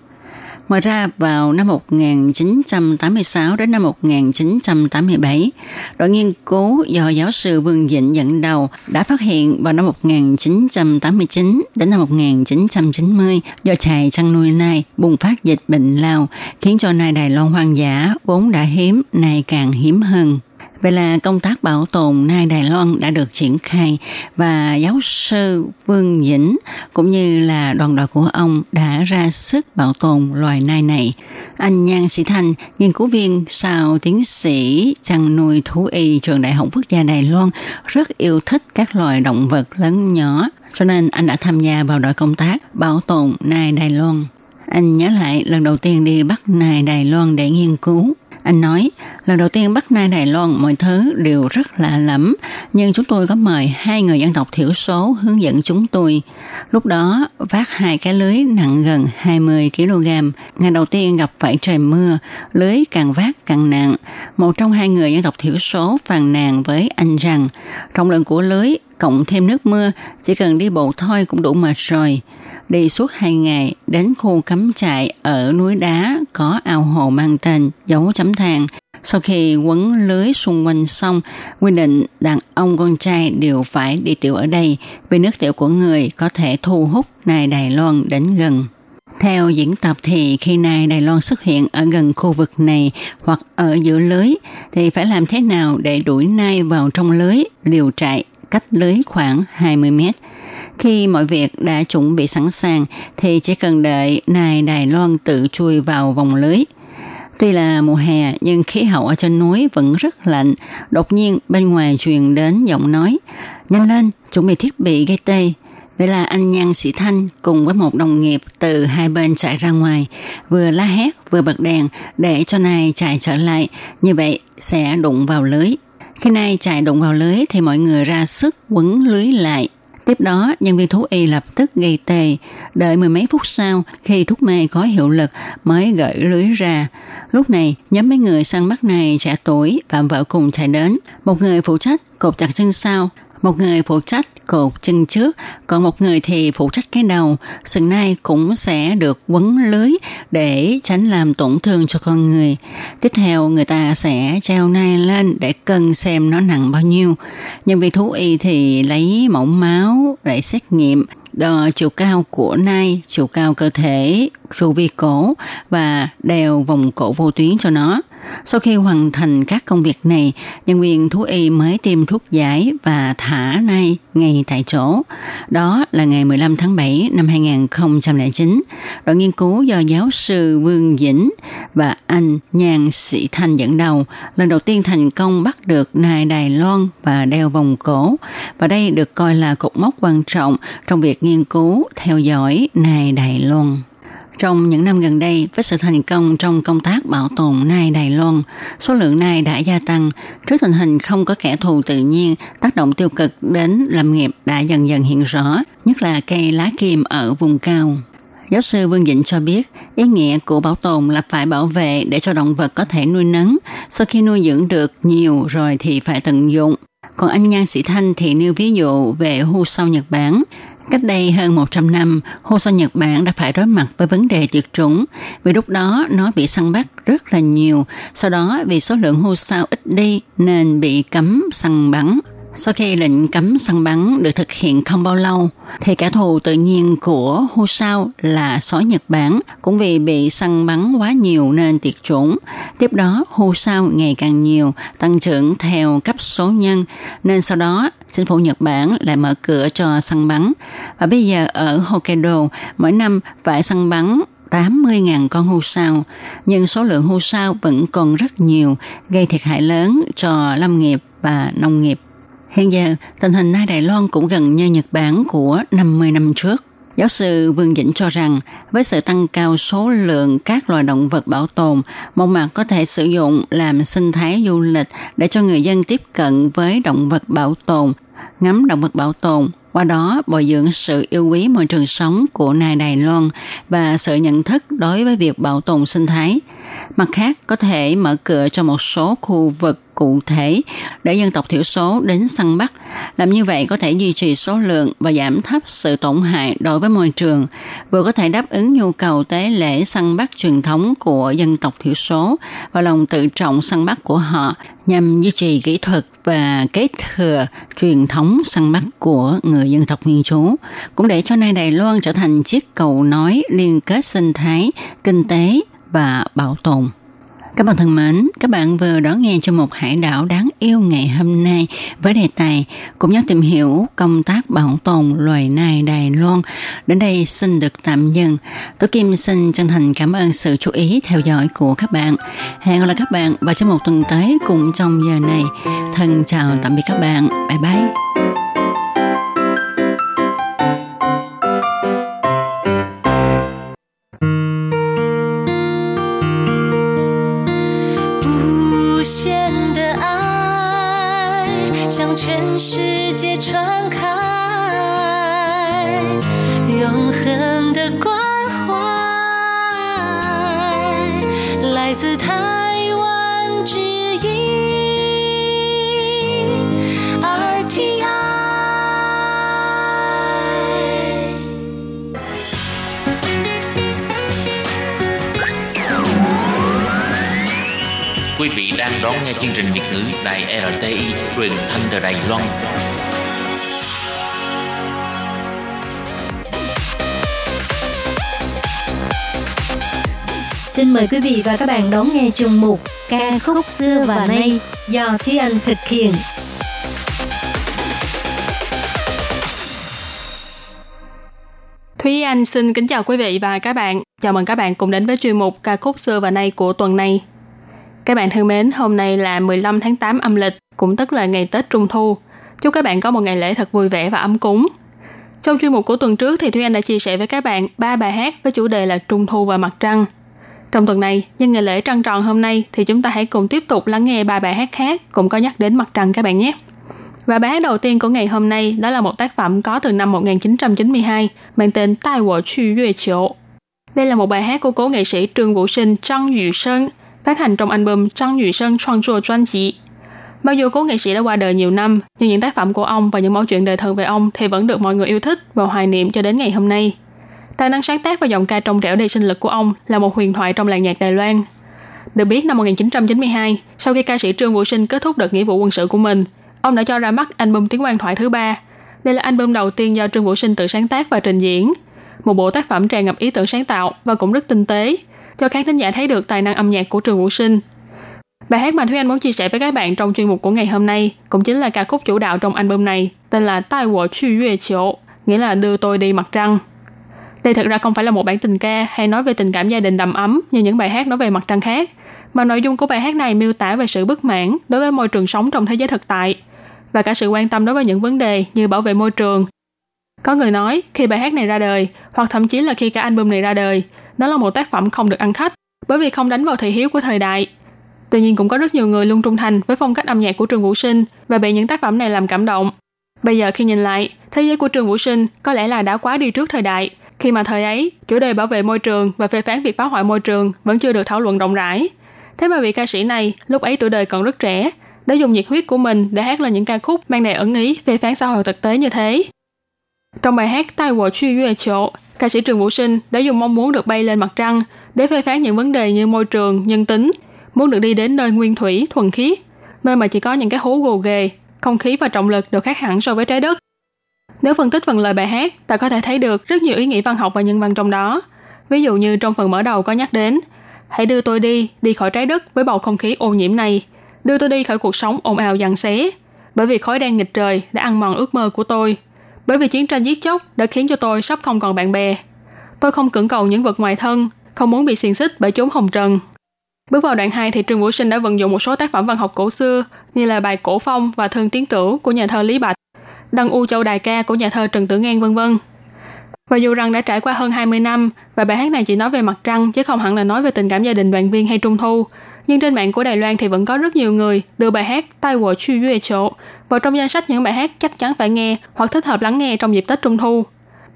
Ngoài ra, vào năm 1986 đến năm 1987, đội nghiên cứu do giáo sư Vương Dĩnh dẫn đầu đã phát hiện vào năm 1989 đến năm 1990 do trại chăn nuôi nai bùng phát dịch bệnh lao, khiến cho nai Đài Loan hoang dã vốn đã hiếm nay càng hiếm hơn. Vậy là công tác bảo tồn nai Đài Loan đã được triển khai và giáo sư Vương Dĩnh cũng như là đoàn đội của ông đã ra sức bảo tồn loài nai này. Anh Nhàn Sĩ Thanh, nghiên cứu viên sau tiến sĩ chăn nuôi thú y trường Đại học Quốc gia Đài Loan, rất yêu thích các loài động vật lớn nhỏ, cho nên anh đã tham gia vào đội công tác bảo tồn nai Đài Loan. Anh nhớ lại lần đầu tiên đi bắt nai Đài Loan để nghiên cứu. Anh nói, lần đầu tiên bắt nai Đài Loan mọi thứ đều rất lạ lẫm, nhưng chúng tôi có mời hai người dân tộc thiểu số hướng dẫn chúng tôi. Lúc đó vác hai cái lưới nặng gần 20 kg. Ngày đầu tiên gặp phải trời mưa, lưới càng vác càng nặng. Một trong hai người dân tộc thiểu số phàn nàn với anh rằng trọng lượng của lưới cộng thêm nước mưa chỉ cần đi bộ thôi cũng đủ mệt rồi. đi suốt 2 ngày đến khu cắm trại ở núi đá có ao hồ mang tên dấu chấm than. Sau khi quấn lưới xung quanh xong, quy định đàn ông con trai đều phải đi tiểu ở đây vì nước tiểu của người có thể thu hút Nai Đài Loan đến gần. Theo diễn tập thì khi Nai Đài Loan xuất hiện ở gần khu vực này hoặc ở giữa lưới thì phải làm thế nào để đuổi nai vào trong lưới liều trại cách lưới khoảng 20 mét. Khi mọi việc đã chuẩn bị sẵn sàng thì chỉ cần đợi Nai Đài Loan tự chui vào vòng lưới. Tuy là mùa hè nhưng khí hậu ở trên núi vẫn rất lạnh, đột nhiên bên ngoài truyền đến giọng nói, nhanh lên, chuẩn bị thiết bị gây tê. Vậy là anh Nhàn Sĩ Thanh cùng với một đồng nghiệp từ hai bên chạy ra ngoài, vừa la hét vừa bật đèn để cho Nai chạy trở lại, như vậy sẽ đụng vào lưới. Khi Nai chạy đụng vào lưới thì mọi người ra sức quấn lưới lại. Tiếp đó, nhân viên thú y lập tức gây tê, đợi mười mấy phút sau khi thuốc mê có hiệu lực mới gỡ lưới ra. Lúc này, nhóm mấy người săn bắt này trẻ tuổi và vợ cùng chạy đến. Một người phụ trách cột chặt chân sau, một người phụ trách cột chân trước, còn một người thì phụ trách cái đầu. Sừng nai cũng sẽ được quấn lưới để tránh làm tổn thương cho con người. Tiếp theo, người ta sẽ treo nai lên để cân xem nó nặng bao nhiêu. Nhân viên thú y thì lấy mẫu máu để xét nghiệm, đo chiều cao của nai, chiều cao cơ thể, chu vi cổ và đeo vòng cổ vô tuyến cho nó. Sau khi hoàn thành các công việc này, nhân viên thú y mới tiêm thuốc giải và thả nai ngay tại chỗ. Đó là ngày 15 tháng 7 năm 2009. Đội nghiên cứu do giáo sư Vương Dĩnh và anh Nhàn Sĩ Thanh dẫn đầu, lần đầu tiên thành công bắt được nai Đài Loan và đeo vòng cổ. Và đây được coi là cột mốc quan trọng trong việc nghiên cứu theo dõi nai Đài Loan. Trong những năm gần đây, với sự thành công trong công tác bảo tồn nai Đài Loan, số lượng nai đã gia tăng. Trước tình hình không có kẻ thù tự nhiên, tác động tiêu cực đến lâm nghiệp đã dần dần hiện rõ, nhất là cây lá kim ở vùng cao. Giáo sư Vương Dĩnh cho biết, ý nghĩa của bảo tồn là phải bảo vệ để cho động vật có thể nuôi nấng. Sau khi nuôi dưỡng được nhiều rồi thì phải tận dụng. Còn anh Nhàn Sĩ Thanh thì nêu ví dụ về hươu sau Nhật Bản. Cách đây hơn 100 năm, hươu sau Nhật Bản đã phải đối mặt với vấn đề tuyệt chủng, vì lúc đó nó bị săn bắt rất là nhiều, sau đó vì số lượng hươu sau ít đi nên bị cấm săn bắn. Sau khi lệnh cấm săn bắn được thực hiện không bao lâu, thì kẻ thù tự nhiên của hươu sau là sói Nhật Bản cũng vì bị săn bắn quá nhiều nên tuyệt chủng. Tiếp đó, hươu sau ngày càng nhiều, tăng trưởng theo cấp số nhân, nên sau đó chính phủ Nhật Bản lại mở cửa cho săn bắn. Và bây giờ ở Hokkaido, mỗi năm phải săn bắn 80.000 con hươu sau, nhưng số lượng hươu sau vẫn còn rất nhiều, gây thiệt hại lớn cho lâm nghiệp và nông nghiệp. Hiện giờ, tình hình Nai Đài Loan cũng gần như Nhật Bản của 50 năm trước. Giáo sư Vương Dĩnh cho rằng, với sự tăng cao số lượng các loài động vật bảo tồn, một mặt có thể sử dụng làm sinh thái du lịch để cho người dân tiếp cận với động vật bảo tồn, ngắm động vật bảo tồn, qua đó bồi dưỡng sự yêu quý môi trường sống của Nai Đài Loan và sự nhận thức đối với việc bảo tồn sinh thái. Mặt khác, có thể mở cửa cho một số khu vực cụ thể để dân tộc thiểu số đến săn bắt. Làm như vậy có thể duy trì số lượng và giảm thấp sự tổn hại đối với môi trường, vừa có thể đáp ứng nhu cầu tế lễ săn bắt truyền thống của dân tộc thiểu số và lòng tự trọng săn bắt của họ nhằm duy trì kỹ thuật và kế thừa truyền thống săn bắt của người dân tộc nguyên trú, cũng để cho Nai Đài Loan trở thành chiếc cầu nối liên kết sinh thái, kinh tế và bảo tồn. Các bạn thân mến, các bạn vừa đón nghe chương mục Hải đảo đáng yêu ngày hôm nay với đề tài cùng nhau tìm hiểu công tác bảo tồn loài nai Đài Loan. Đến đây xin được tạm dừng. Tố Kim xin chân thành cảm ơn sự chú ý theo dõi của các bạn. Hẹn gặp lại các bạn vào chương mục tuần tới cùng trong giờ này. Thân chào tạm biệt các bạn. Bye bye. Quý vị đang đón nghe chương trình Việt ngữ Đài RTI truyền thanh từ Đài Loan. Xin mời quý vị và các bạn đón nghe chương mục Ca khúc xưa và nay do Thúy Anh thực hiện. Thúy Anh xin kính chào quý vị và các bạn. Chào mừng các bạn cùng đến với chuyên mục Ca khúc xưa và nay của tuần này. Các bạn thân mến, hôm nay là 15 tháng 8 âm lịch, cũng tức là ngày Tết Trung Thu. Chúc các bạn có một ngày lễ thật vui vẻ và ấm cúng. Trong chuyên mục của tuần trước thì Thúy Anh đã chia sẻ với các bạn 3 bài hát với chủ đề là Trung Thu và Mặt Trăng. Trong tuần này, nhân ngày lễ trăng tròn hôm nay thì chúng ta hãy cùng tiếp tục lắng nghe 3 bài hát khác cũng có nhắc đến mặt trăng các bạn nhé. Và bài hát đầu tiên của ngày hôm nay đó là một tác phẩm có từ năm 1992 mang tên Tai Wo Qu Yue Qiu. Đây là một bài hát của cố nghệ sĩ Trương Vũ Sinh, Trang Vịnh Hàm phát hành trong album Trang Vịnh Hàm Soạn Trua Chuyên Dị. Mặc dù cố nghệ sĩ đã qua đời nhiều năm, nhưng những tác phẩm của ông và những mẫu chuyện đời thường về ông thì vẫn được mọi người yêu thích và hoài niệm cho đến ngày hôm nay. Tài năng sáng tác và giọng ca trong trẻo đầy sinh lực của ông là một huyền thoại trong làng nhạc Đài Loan. Được biết năm 1992, sau khi ca sĩ Trương Vũ Sinh kết thúc đợt nghĩa vụ quân sự của mình, ông đã cho ra mắt album Tiếng Quan Thoại thứ 3. Đây là album đầu tiên do Trương Vũ Sinh tự sáng tác và trình diễn. Một bộ tác phẩm tràn ngập ý tưởng sáng tạo và cũng rất tinh tế, cho khán thính giả thấy được tài năng âm nhạc của Trương Vũ Sinh. Bài hát mà Thúy Anh muốn chia sẻ với các bạn trong chuyên mục của ngày hôm nay cũng chính là ca khúc chủ đạo trong album này, tên là Tai Wo Qu Yue Qiu, nghĩa là Đưa Tôi Đi Mặt Trăng. Đây thực ra không phải là một bản tình ca hay nói về tình cảm gia đình đầm ấm như những bài hát nói về mặt trăng khác, mà nội dung của bài hát này miêu tả về sự bất mãn đối với môi trường sống trong thế giới thực tại và cả sự quan tâm đối với những vấn đề như bảo vệ môi trường. Có người nói khi bài hát này ra đời, hoặc thậm chí là khi cả album này ra đời, nó là một tác phẩm không được ăn khách bởi vì không đánh vào thị hiếu của thời đại. Tuy nhiên cũng có rất nhiều người luôn trung thành với phong cách âm nhạc của Trương Vũ Sinh và bị những tác phẩm này làm cảm động. Bây giờ khi nhìn lại, thế giới của Trương Vũ Sinh có lẽ là đã quá đi trước thời đại, khi mà thời ấy chủ đề bảo vệ môi trường và phê phán việc phá hoại môi trường vẫn chưa được thảo luận rộng rãi. Thế mà vị ca sĩ này lúc ấy tuổi đời còn rất trẻ đã dùng nhiệt huyết của mình để hát lên những ca khúc mang đầy ẩn ý phê phán xã hội thực tế như thế. Trong bài hát Tai Wo Qu Yue Qiu, ca sĩ Trương Vũ Sinh đã dùng mong muốn được bay lên mặt trăng để phê phán những vấn đề như môi trường, nhân tính, muốn được đi đến nơi nguyên thủy, thuần khiết, nơi mà chỉ có những cái hố gồ ghề, không khí và trọng lực đều khác hẳn so với trái đất. Nếu phân tích phần lời bài hát, ta có thể thấy được rất nhiều ý nghĩa văn học và nhân văn trong đó. Ví dụ như trong phần mở đầu có nhắc đến, hãy đưa tôi đi, đi khỏi trái đất với bầu không khí ô nhiễm này. Đưa tôi đi khỏi cuộc sống ồn ào giằng xé, bởi vì khói đen nghịch trời đã ăn mòn ước mơ của tôi. Bởi vì chiến tranh giết chóc đã khiến cho tôi sắp không còn bạn bè. Tôi không cưỡng cầu những vật ngoài thân, không muốn bị xiềng xích bởi chốn hồng trần. Bước vào đoạn 2 thì Trương Vũ Sinh đã vận dụng một số tác phẩm văn học cổ xưa như là bài Cổ Phong và Thương Tiến Tửu của nhà thơ Lý Bạch, Đăng U Châu Đài Ca của nhà thơ Trần Tử Ngang v.v. Và dù rằng đã trải qua hơn 20 năm và bài hát này chỉ nói về mặt trăng chứ không hẳn là nói về tình cảm gia đình đoàn viên hay trung thu, nhưng trên mạng của Đài Loan thì vẫn có rất nhiều người đưa bài hát Tai Wo Qu Yue Qiu vào trong danh sách những bài hát chắc chắn phải nghe hoặc thích hợp lắng nghe trong dịp Tết Trung Thu.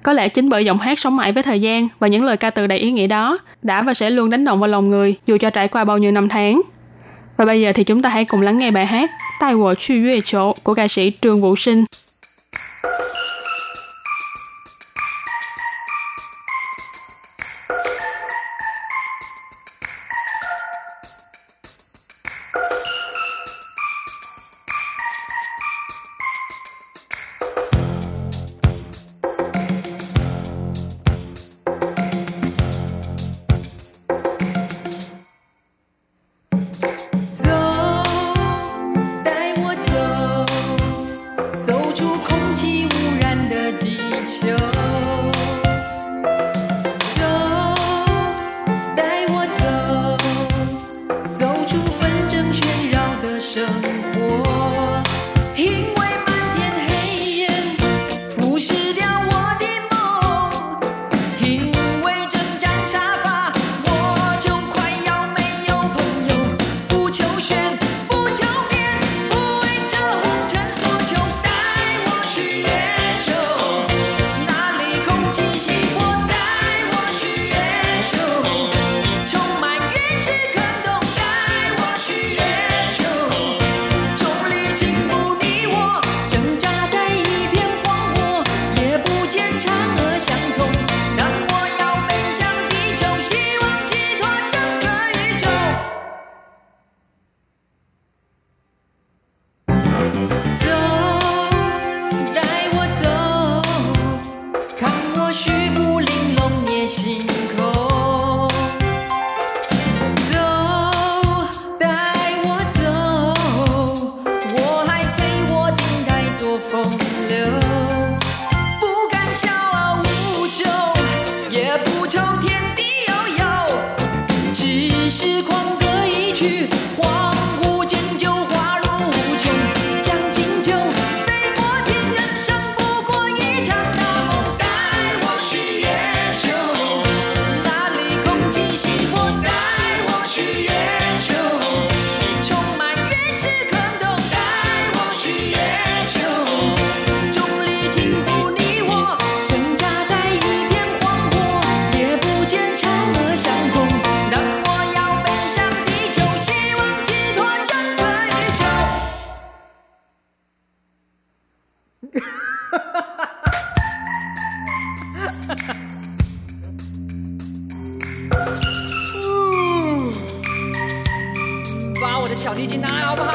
Có lẽ chính bởi giọng hát sống mãi với thời gian và những lời ca từ đầy ý nghĩa đó đã và sẽ luôn đánh động vào lòng người dù cho trải qua bao nhiêu năm tháng. Và bây giờ thì chúng ta hãy cùng lắng nghe bài hát Tai Wo Qu Yue Qiu của ca sĩ Trương Vũ Sinh. 小提琴拿来好不好？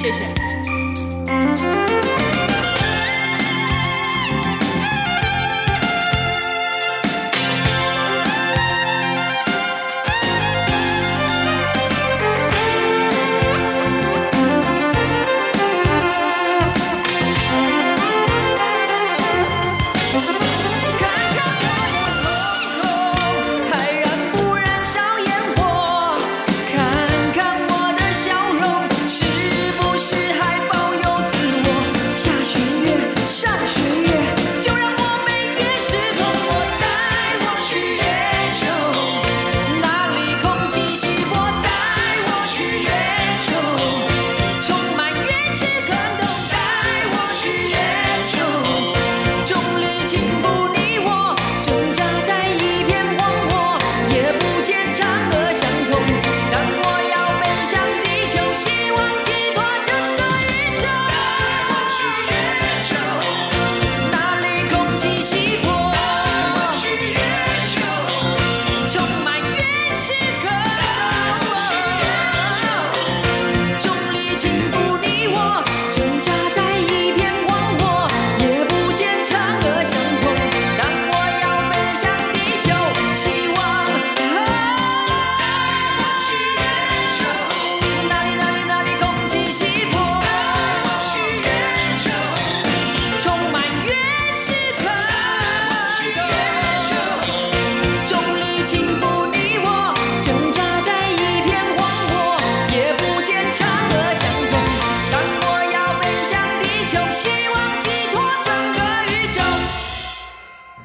谢谢。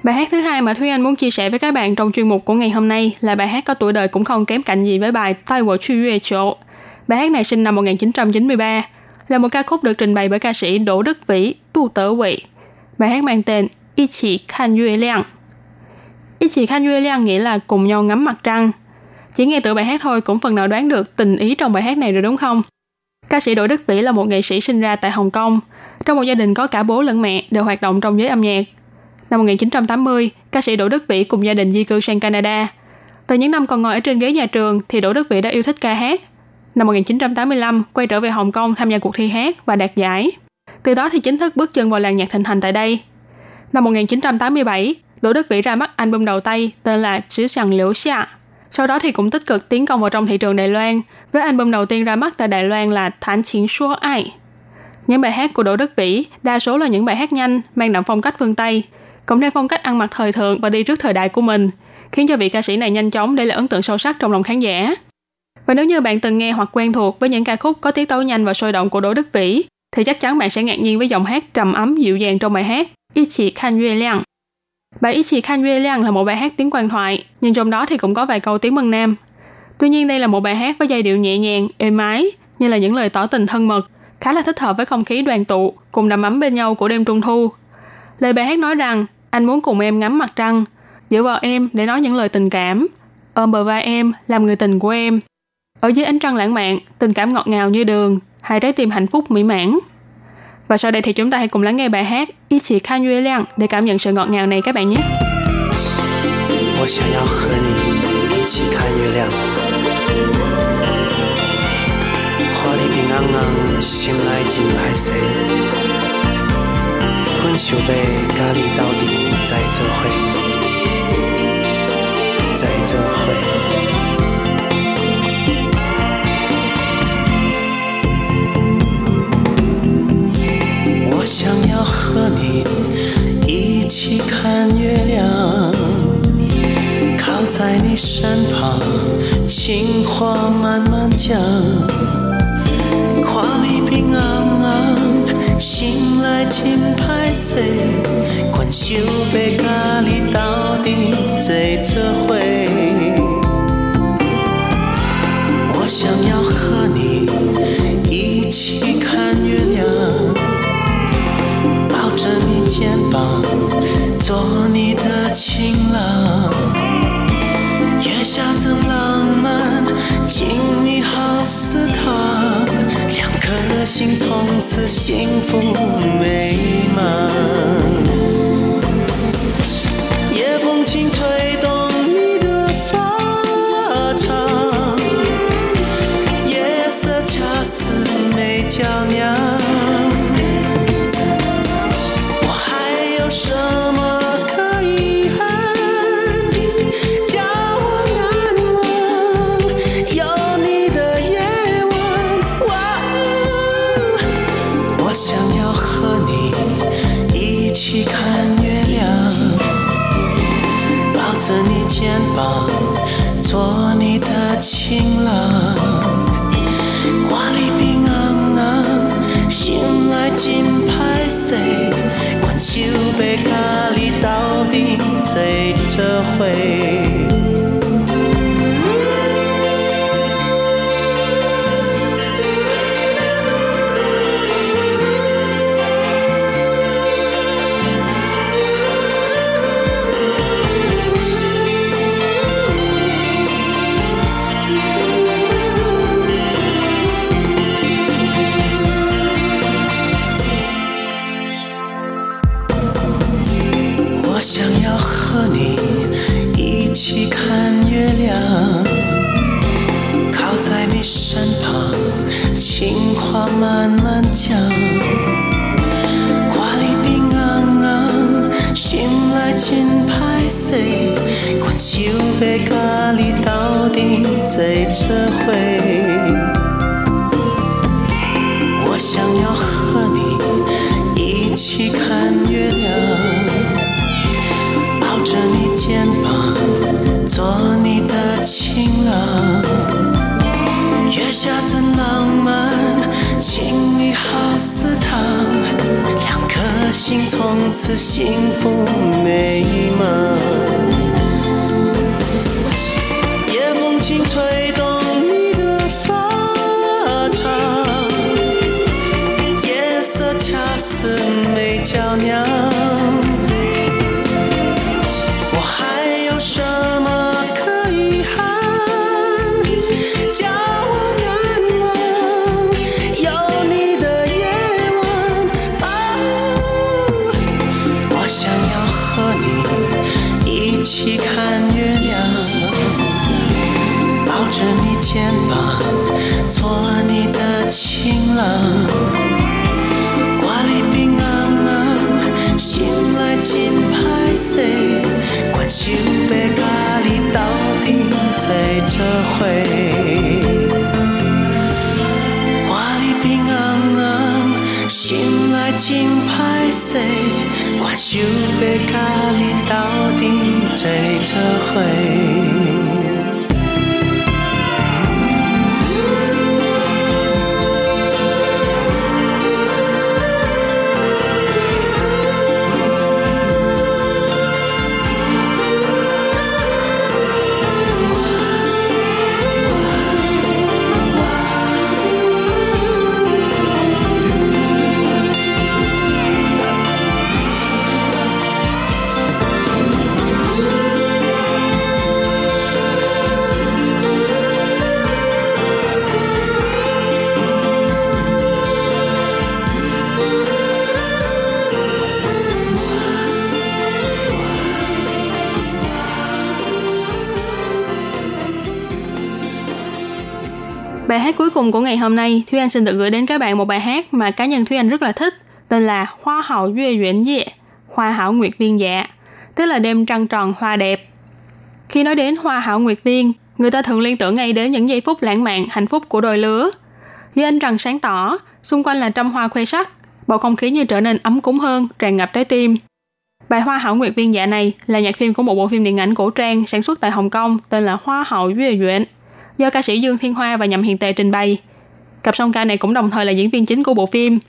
Bài hát thứ hai mà Thúy Anh muốn chia sẻ với các bạn trong chuyên mục của ngày hôm nay là bài hát có tuổi đời cũng không kém cạnh gì với bài Tai Wo Chu Yue Chou. Bài hát này sinh năm 1993, là một ca khúc được trình bày bởi ca sĩ Đỗ Đức Vĩ, Tu Tử Vị. Bài hát mang tên Ishigaki Yue Liang. Ishigaki Yue Liang nghĩa là cùng nhau ngắm mặt trăng. Chỉ nghe tựa bài hát thôi cũng phần nào đoán được tình ý trong bài hát này rồi đúng không? Ca sĩ Đỗ Đức Vĩ là một nghệ sĩ sinh ra tại Hồng Kông, trong một gia đình có cả bố lẫn mẹ đều hoạt động trong giới âm nhạc. Năm 1980, ca sĩ Đỗ Đức Vĩ cùng gia đình di cư sang Canada. Từ những năm còn ngồi ở trên ghế nhà trường thì Đỗ Đức Vĩ đã yêu thích ca hát. Năm 1985, quay trở về Hồng Kông tham gia cuộc thi hát và đạt giải. Từ đó thì chính thức bước chân vào làng nhạc thịnh hành tại đây. Năm 1987, Đỗ Đức Vĩ ra mắt album đầu tay tên là Chữ Sàng Liễu Xạ. Sau đó thì cũng tích cực tiến công vào trong thị trường Đài Loan với album đầu tiên ra mắt tại Đài Loan là Thản Chiến Xua Ai. Những bài hát của Đỗ Đức Vĩ đa số là những bài hát nhanh mang đậm phong cách phương Tây, cộng thêm phong cách ăn mặc thời thượng và đi trước thời đại của mình, khiến cho vị ca sĩ này nhanh chóng để lại ấn tượng sâu sắc trong lòng khán giả. Và nếu như bạn từng nghe hoặc quen thuộc với những ca khúc có tiết tấu nhanh và sôi động của Đỗ Đức Vĩ, thì chắc chắn bạn sẽ ngạc nhiên với giọng hát trầm ấm dịu dàng trong bài hát Ishigaki Yue Liang. Bài Ishigaki Yue Liang là một bài hát tiếng quan thoại, nhưng trong đó thì cũng có vài câu tiếng Mân Nam. Tuy nhiên đây là một bài hát với giai điệu nhẹ nhàng, êm ái, như là những lời tỏ tình thân mật, khá là thích hợp với không khí đoàn tụ cùng đầm ấm bên nhau của đêm trung thu. Lời bài hát nói rằng anh muốn cùng em ngắm mặt trăng, dựa vào em để nói những lời tình cảm, ôm bờ vai em làm người tình của em. Ở dưới ánh trăng lãng mạn, tình cảm ngọt ngào như đường, hai trái tim hạnh phúc mỹ mãn. Và sau đây thì chúng ta hãy cùng lắng nghe bài hát Ishigaki Yue Liang để cảm nhận sự ngọt ngào này các bạn nhé. Hãy subscribe cho kênh Ghiền Mì Gõ Để không bỏ lỡ những video hấp dẫn 心内真歹势，全想要甲你斗阵坐做伙。我想要和你一起看月亮，抱着你肩膀，做你的情郎。月下真浪漫，请你好似他。颗心从此幸福美满，夜风轻。Bài hát cuối cùng của ngày hôm nay, Thúy Anh xin được gửi đến các bạn một bài hát mà cá nhân Thúy Anh rất là thích, tên là Hoa Hậu Yue Yuan Ye, Hoa Hảo Nguyệt Viên Dạ, tức là đêm trăng tròn hoa đẹp. Khi nói đến Hoa Hảo Nguyệt Viên, người ta thường liên tưởng ngay đến những giây phút lãng mạn, hạnh phúc của đôi lứa. Dưới ánh trăng sáng tỏ, xung quanh là trăm hoa khoe sắc, bầu không khí như trở nên ấm cúng hơn, tràn ngập trái tim. Bài Hoa Hảo Nguyệt Viên Dạ này là nhạc phim của một bộ phim điện ảnh cổ trang sản xuất tại Hồng Kông tên là Hoa Hậu Yue Yuan, do ca sĩ Dương Thiên Hoa và Nhậm Hiền Tề trình bày. Cặp song ca này cũng đồng thời là diễn viên chính của bộ phim.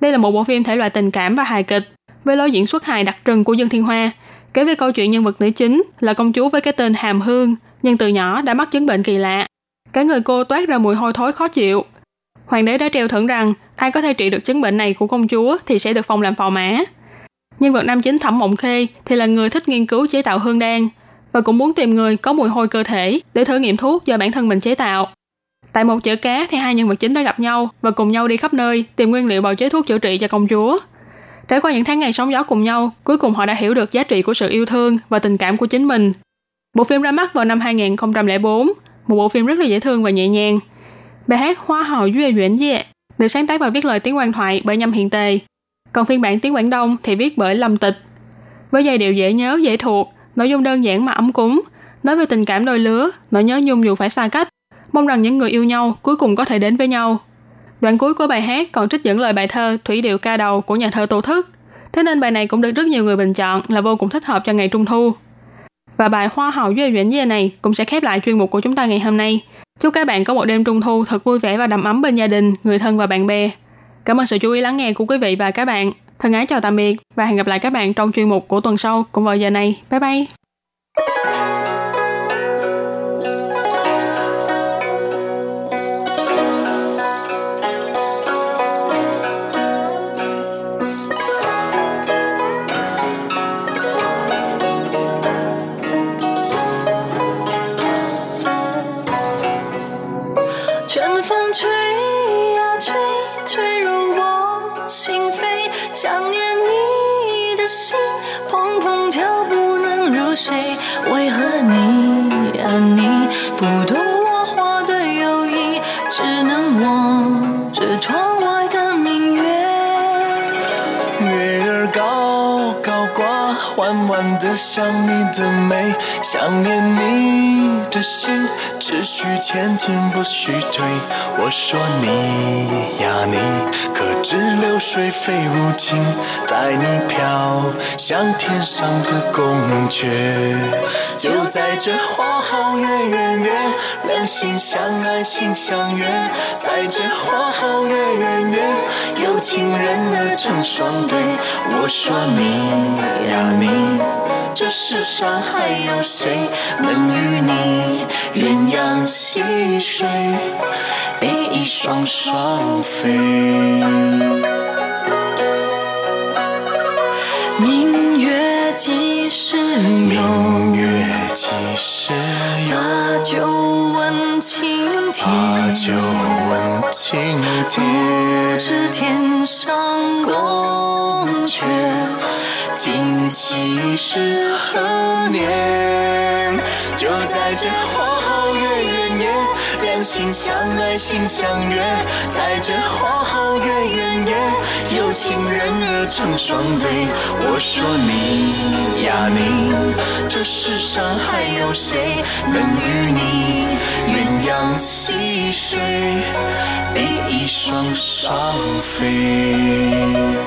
Đây là một bộ phim thể loại tình cảm và hài kịch, với lối diễn xuất hài đặc trưng của Dương Thiên Hoa, kể về câu chuyện nhân vật nữ chính là công chúa với cái tên Hàm Hương, nhưng từ nhỏ đã mắc chứng bệnh kỳ lạ. Cả người cô toát ra mùi hôi thối khó chịu. Hoàng đế đã treo thưởng rằng ai có thể trị được chứng bệnh này của công chúa thì sẽ được phong làm phò mã. Nhân vật nam chính Thẩm Mộng Khê thì là người thích nghiên cứu chế tạo hương đan, và cũng muốn tìm người có mùi hôi cơ thể để thử nghiệm thuốc do bản thân mình chế tạo. Tại một chợ cá thì hai nhân vật chính đã gặp nhau và cùng nhau đi khắp nơi tìm nguyên liệu bào chế thuốc chữa trị cho công chúa. Trải qua những tháng ngày sóng gió cùng nhau, cuối cùng họ đã hiểu được giá trị của sự yêu thương và tình cảm của chính mình. Bộ phim ra mắt vào năm 2004, một bộ phim rất là dễ thương và nhẹ nhàng. Bài hát Hoa Hậu Yue Yuan Ye được sáng tác và viết lời tiếng Quảng thoại bởi Nhâm Hiền Tề, còn phiên bản tiếng Quảng Đông thì viết bởi Lâm Tịch. Với giai điệu dễ nhớ, dễ thuộc, nội dung đơn giản mà ấm cúng, nói về tình cảm đôi lứa, nỗi nhớ nhung dù phải xa cách, mong rằng những người yêu nhau cuối cùng có thể đến với nhau. Đoạn cuối của bài hát còn trích dẫn lời bài thơ Thủy Điệu Ca Đầu của nhà thơ Tô Thức, thế nên bài này cũng được rất nhiều người bình chọn là vô cùng thích hợp cho ngày Trung Thu. Và bài Hoa Hậu Yue Yuan Ye này cũng sẽ khép lại chuyên mục của chúng ta ngày hôm nay. Chúc các bạn có một đêm Trung Thu thật vui vẻ và đầm ấm bên gia đình, người thân và bạn bè. Cảm ơn sự chú ý lắng nghe của quý vị và các bạn. Thân ái chào tạm biệt và hẹn gặp lại các bạn trong chuyên mục của tuần sau cũng vào giờ này. Bye bye! Chẳng念你的心，砰砰跳。高高挂，缓缓地想你的美，想念你的心，只许前进不许退。我说你呀你，可知流水非无情，带你飘向天上的宫阙。就在这花好月圆月，两心相爱心相悦，在这花好月圆月，有情人儿成双对。我说你呀你，这世上还有谁能与你鸳鸯戏水，比翼双双飞。明月几时有，明月几时有，把酒问青天，把酒问青天，不知天上宫阙，今夕是何年。就在这花好月圆夜，两心相爱心相悦，在这花好月圆夜，有情人儿成双对。我说你呀你，这世上还有谁能与你鸳鸯戏水，比翼双双飞。